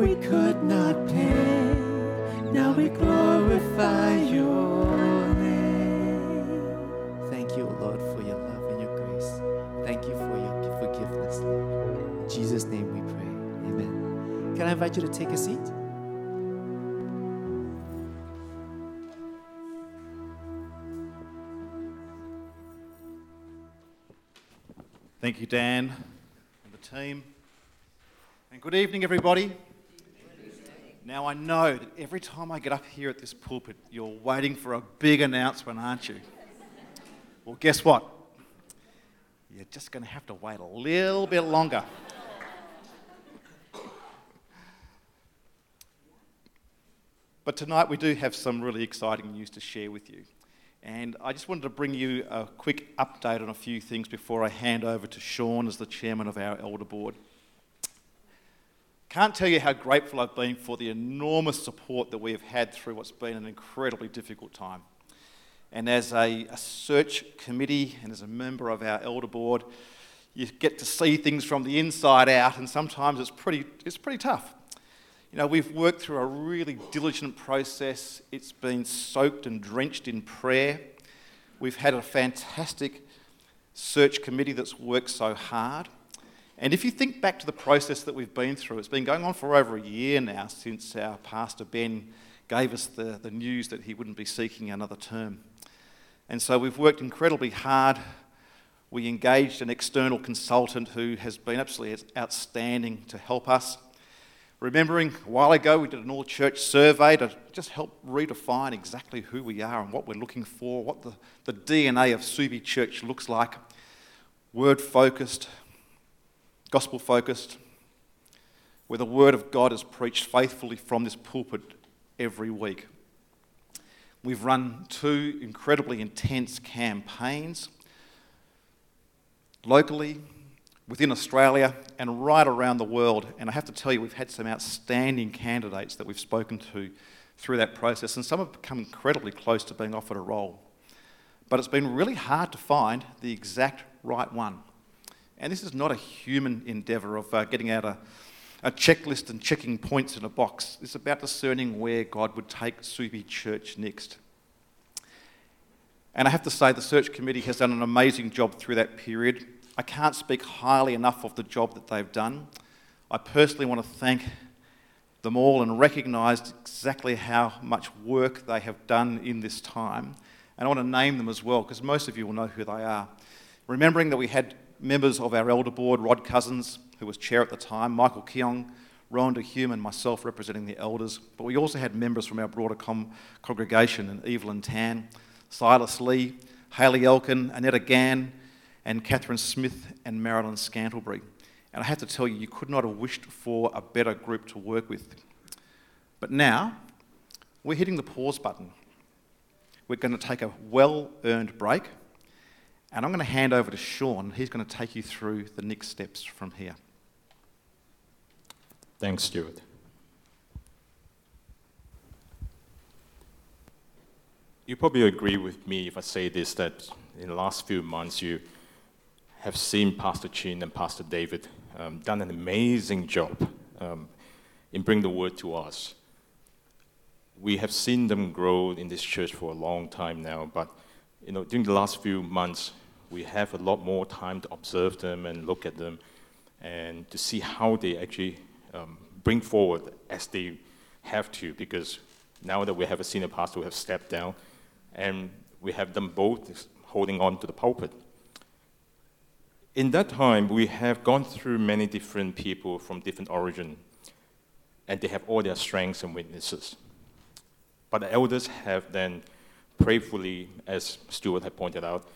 we could not pay, now we glorify your name. Thank you, Lord, for your love and your grace. Thank you for your forgiveness, Lord. In Jesus' name we pray. Amen. Can I invite you to take a seat? Thank you, Dan and the team. And good evening, everybody. Now, I know that every time I get up here at this pulpit, you're waiting for a big announcement, aren't you? Well, guess what? You're just going to have to wait a little bit longer. But tonight, we do have some really exciting news to share with you. And I just wanted to bring you a quick update on a few things before I hand over to Sean as the chairman of our elder board. Can't tell you how grateful I've been for the enormous support that we have had through what's been an incredibly difficult time. And as a, a search committee and as a member of our elder board, you get to see things from the inside out, and sometimes it's pretty it's pretty tough. You know, we've worked through a really diligent process. It's been soaked and drenched in prayer. We've had a fantastic search committee that's worked so hard. And if you think back to the process that we've been through, it's been going on for over a year now since our Pastor Ben gave us the, the news that he wouldn't be seeking another term. And so we've worked incredibly hard. We engaged an external consultant who has been absolutely outstanding to help us. Remembering a while ago we did an all-church survey to just help redefine exactly who we are and what we're looking for, what the, the D N A of Subi Church looks like. Word-focused, gospel-focused, where the word of God is preached faithfully from this pulpit every week. We've run two incredibly intense campaigns locally, within Australia and right around the world. And I have to tell you, we've had some outstanding candidates that we've spoken to through that process, and some have come incredibly close to being offered a role. But it's been really hard to find the exact right one. And this is not a human endeavour of uh, getting out a, a checklist and checking points in a box. It's about discerning where God would take Subi Church next. And I have to say, the search committee has done an amazing job through that period. I can't speak highly enough of the job that they've done. I personally want to thank them all and recognise exactly how much work they have done in this time. And I want to name them as well, because most of you will know who they are. Remembering that we had members of our elder board, Rod Cousins, who was chair at the time, Michael Keong, Rowan Hume and myself representing the elders. But we also had members from our broader com- congregation, and Evelyn Tan, Silas Lee, Haley Elkin, Annetta Gann, and Catherine Smith and Marilyn Scantlebury. And I have to tell you, you could not have wished for a better group to work with. But now, we're hitting the pause button. We're going to take a well-earned break, and I'm going to hand over to Sean. He's going to take you through the next steps from here. Thanks, Stuart. You probably agree with me if I say this, that in the last few months, you have seen Pastor Chin and Pastor David um, done an amazing job um, in bringing the word to us. We have seen them grow in this church for a long time now, but you know, during the last few months, we have a lot more time to observe them and look at them and to see how they actually um, bring forward as they have to, because now that we have a senior pastor, we have stepped down, and we have them both holding on to the pulpit. In that time, we have gone through many different people from different origin, and they have all their strengths and weaknesses. But the elders have then prayerfully, as Stuart had pointed out,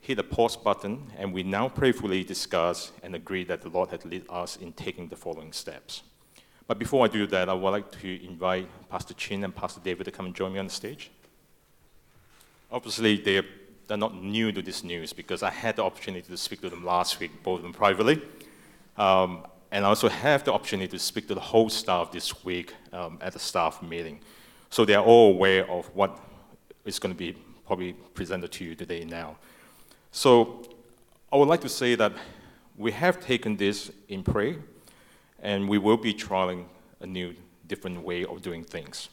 hit the pause button, and we now prayerfully discuss and agree that the Lord had led us in taking the following steps. But before I do that, I would like to invite Pastor Chin and Pastor David to come and join me on the stage. Obviously, they are They're not new to this news, because I had the opportunity to speak to them last week, both of them privately. Um, and I also have the opportunity to speak to the whole staff this week um, at the staff meeting. So they're all aware of what is going to be probably presented to you today now. So I would like to say that we have taken this in prayer, and we will be trialing a new, different way of doing things.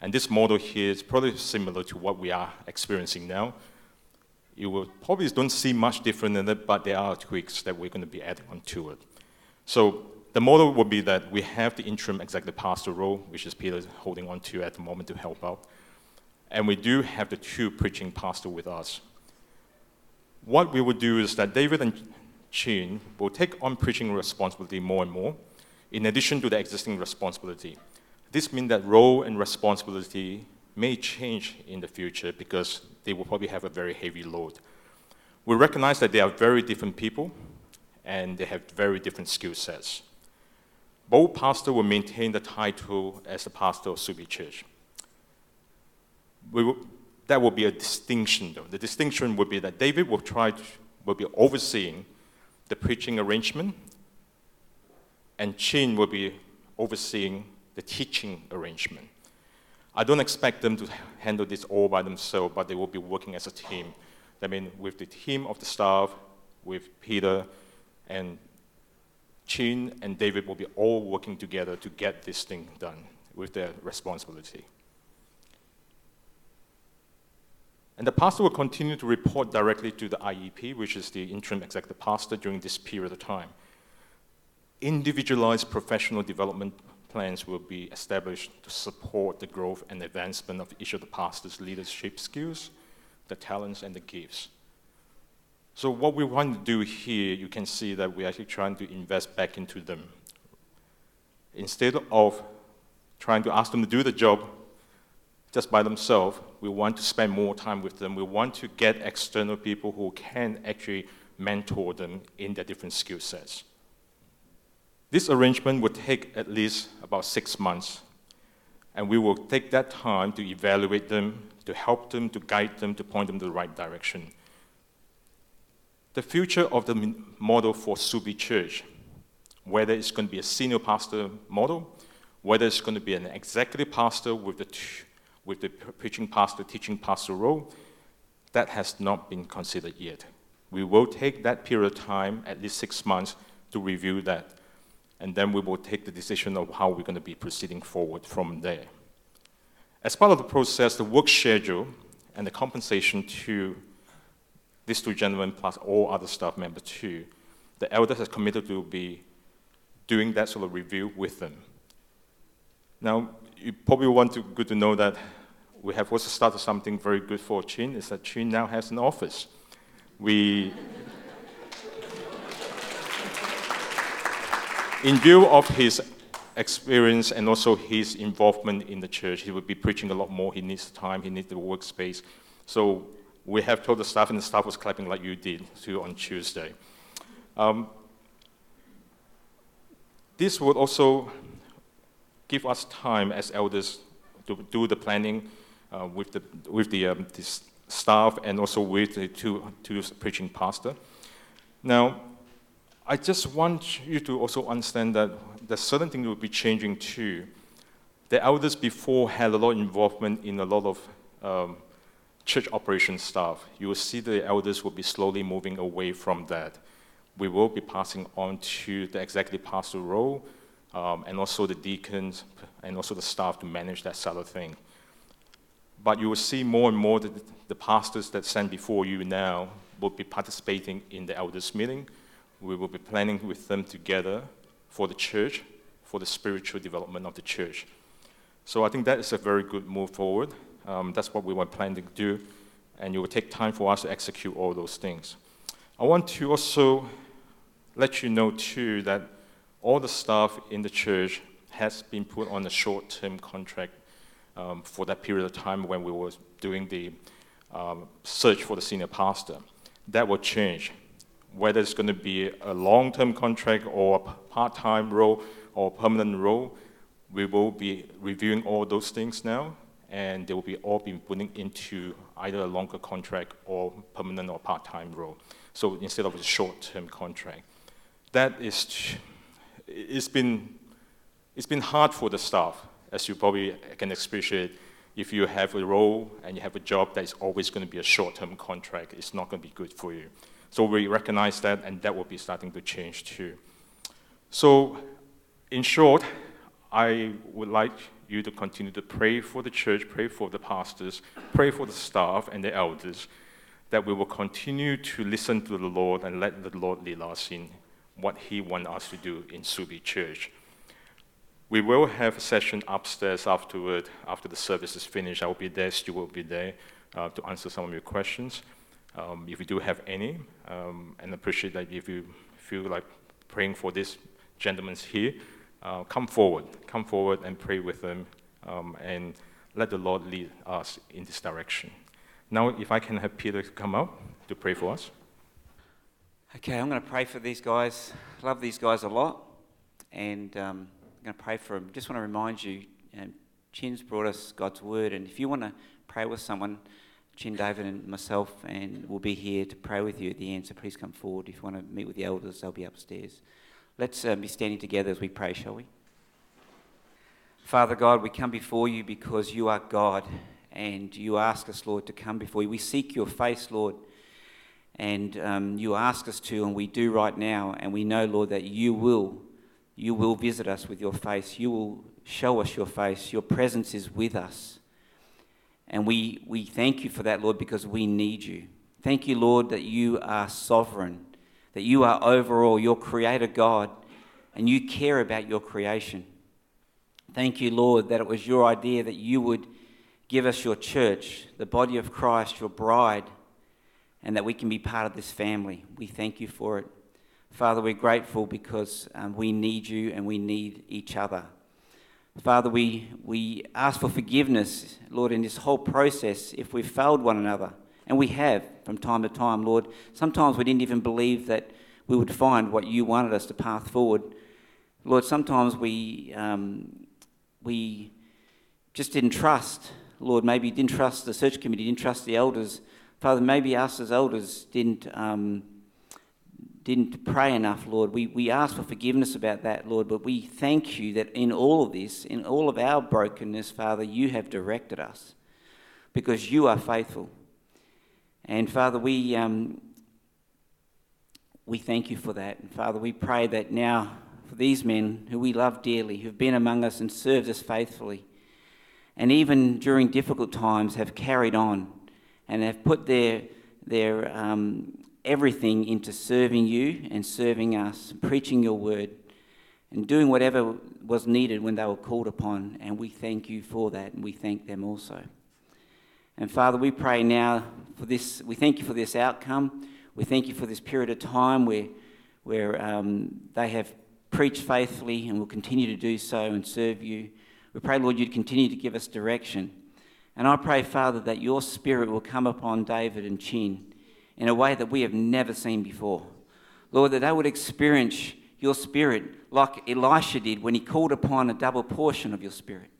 And this model here is probably similar to what we are experiencing now. You will probably don't see much different in it, but there are tweaks that we're going to be adding on to it. So the model will be that we have the interim executive pastor role, which is Peter holding on to at the moment to help out. And we do have the two preaching pastors with us. What we will do is that David and Chin will take on preaching responsibility more and more, in addition to the existing responsibility. This means that role and responsibility may change in the future because they will probably have a very heavy load. We recognize that they are very different people and they have very different skill sets. Both pastors will maintain the title as the pastor of Subi Church. We will, that will be a distinction though. The distinction would be that David will try to, will be overseeing the preaching arrangement, and Chin will be overseeing the teaching arrangement. I don't expect them to handle this all by themselves, but they will be working as a team. I mean, with the team of the staff, with Peter and Chin and David will be all working together to get this thing done with their responsibility. And the pastor will continue to report directly to the I E P, which is the interim executive pastor during this period of time. Individualized professional development plans will be established to support the growth and advancement of each of the pastor's leadership skills, the talents, and the gifts. So what we want to do here, you can see that we're actually trying to invest back into them. Instead of trying to ask them to do the job just by themselves, we want to spend more time with them. We want to get external people who can actually mentor them in their different skill sets. This arrangement will take at least about six months, and we will take that time to evaluate them, to help them, to guide them, to point them to the right direction. The future of the model for Subi Church, whether it's going to be a senior pastor model, whether it's going to be an executive pastor with the, t- with the preaching pastor, teaching pastor role, that has not been considered yet. We will take that period of time, at least six months, to review that. And then we will take the decision of how we're going to be proceeding forward from there. As part of the process, the work schedule and the compensation to these two gentlemen plus all other staff members too, the elders has committed to be doing that sort of review with them. Now, you probably want to good to know that we have also started something very good for Chin, is that Chin now has an office. We... In view of his experience and also his involvement in the church, he will be preaching a lot more. He needs the time, he needs the workspace. So we have told the staff, and the staff was clapping like you did too on Tuesday. Um, this will also give us time as elders to do the planning uh, with the with the, um, the staff and also with the two, two preaching pastor. Now, I just want you to also understand that there's certain things will be changing too. The elders before had a lot of involvement in a lot of um, church operations stuff. You will see the elders will be slowly moving away from that. We will be passing on to the executive pastor role um, and also the deacons and also the staff to manage that sort of thing. But you will see more and more that the pastors that stand before you now will be participating in the elders meeting. We will be planning with them together for the church, for the spiritual development of the church. So I think that is a very good move forward. Um, that's what we were planning to do, and it will take time for us to execute all those things. I want to also let you know too that all the staff in the church has been put on a short-term contract um, for that period of time when we were doing the um, search for the senior pastor. That will change. Whether it's going to be a long-term contract or a part-time role or permanent role, we will be reviewing all those things now, and they will be all being put into either a longer contract or permanent or part-time role. So instead of a short-term contract, that is, it's been it's been hard for the staff, as you probably can appreciate. If you have a role and you have a job that is always going to be a short-term contract, it's not going to be good for you. So we recognize that, and that will be starting to change too. So in short, I would like you to continue to pray for the church, pray for the pastors, pray for the staff and the elders, that we will continue to listen to the Lord and let the Lord lead us in what he wants us to do in Subi Church. We will have a session upstairs afterward. After the service is finished, I will be there, Stu will be there uh, to answer some of your questions. Um, if you do have any, um, and appreciate that if you feel like praying for these gentlemen here, uh, come forward, come forward and pray with them, um, and let the Lord lead us in this direction. Now, if I can have Peter come up to pray for us. Okay, I'm going to pray for these guys. I love these guys a lot, and um, I'm going to pray for them. Just want to remind you, um, Chin's brought us God's word, and if you want to pray with someone, Chin, David and myself, and we'll be here to pray with you at the end, so please come forward. If you want to meet with the elders, they'll be upstairs. Let's uh, be standing together as we pray, shall we? Father God, we come before you because you are God, and you ask us, Lord, to come before you. We seek your face, Lord, and um, you ask us to, and we do right now, and we know, Lord, that you will, you will visit us with your face. You will show us your face. Your presence is with us. And we, we thank you for that, Lord, because we need you. Thank you, Lord, that you are sovereign, that you are over all, your creator God, and you care about your creation. Thank you, Lord, that it was your idea that you would give us your church, the body of Christ, your bride, and that we can be part of this family. We thank you for it. Father, we're grateful because um, we need you and we need each other. Father, we, we ask for forgiveness, Lord, in this whole process if we've failed one another. And we have from time to time, Lord. Sometimes we didn't even believe that we would find what you wanted us to path forward. Lord, sometimes we um, we just didn't trust. Lord, maybe didn't trust the search committee, didn't trust the elders. Father, maybe us as elders didn't um, didn't pray enough, Lord. We we ask for forgiveness about that, Lord, but we thank you that in all of this, in all of our brokenness, Father, you have directed us because you are faithful. And Father, we um, we thank you for that. And Father, we pray that now for these men who we love dearly, who've been among us and served us faithfully, and even during difficult times have carried on and have put their their um, everything into serving you and serving us, preaching your word and doing whatever was needed when they were called upon, and we thank you for that, and we thank them also. And Father, we pray now for this. We thank you for this outcome. We thank you for this period of time where where um, they have preached faithfully and will continue to do so and serve you. We pray, Lord, you'd continue to give us direction. And I pray, Father, that your spirit will come upon David and Chin in a way that we have never seen before. Lord, that they would experience your spirit like Elisha did when he called upon a double portion of your spirit.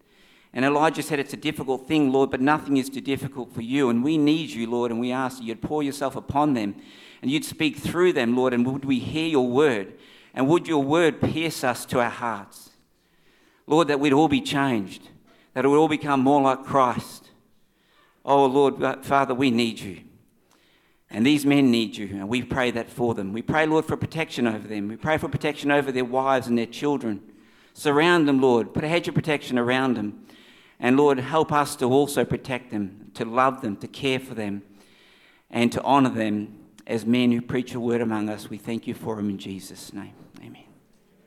And Elijah said, it's a difficult thing, Lord, but nothing is too difficult for you. And we need you, Lord, and we ask that you'd pour yourself upon them and you'd speak through them, Lord, and would we hear your word? And would your word pierce us to our hearts? Lord, that we'd all be changed, that it would all become more like Christ. Oh, Lord, Father, we need you. And these men need you, and we pray that for them. We pray, Lord, for protection over them. We pray for protection over their wives and their children. Surround them, Lord. Put a hedge of protection around them. And Lord, help us to also protect them, to love them, to care for them, and to honour them as men who preach your word among us. We thank you for them in Jesus' name.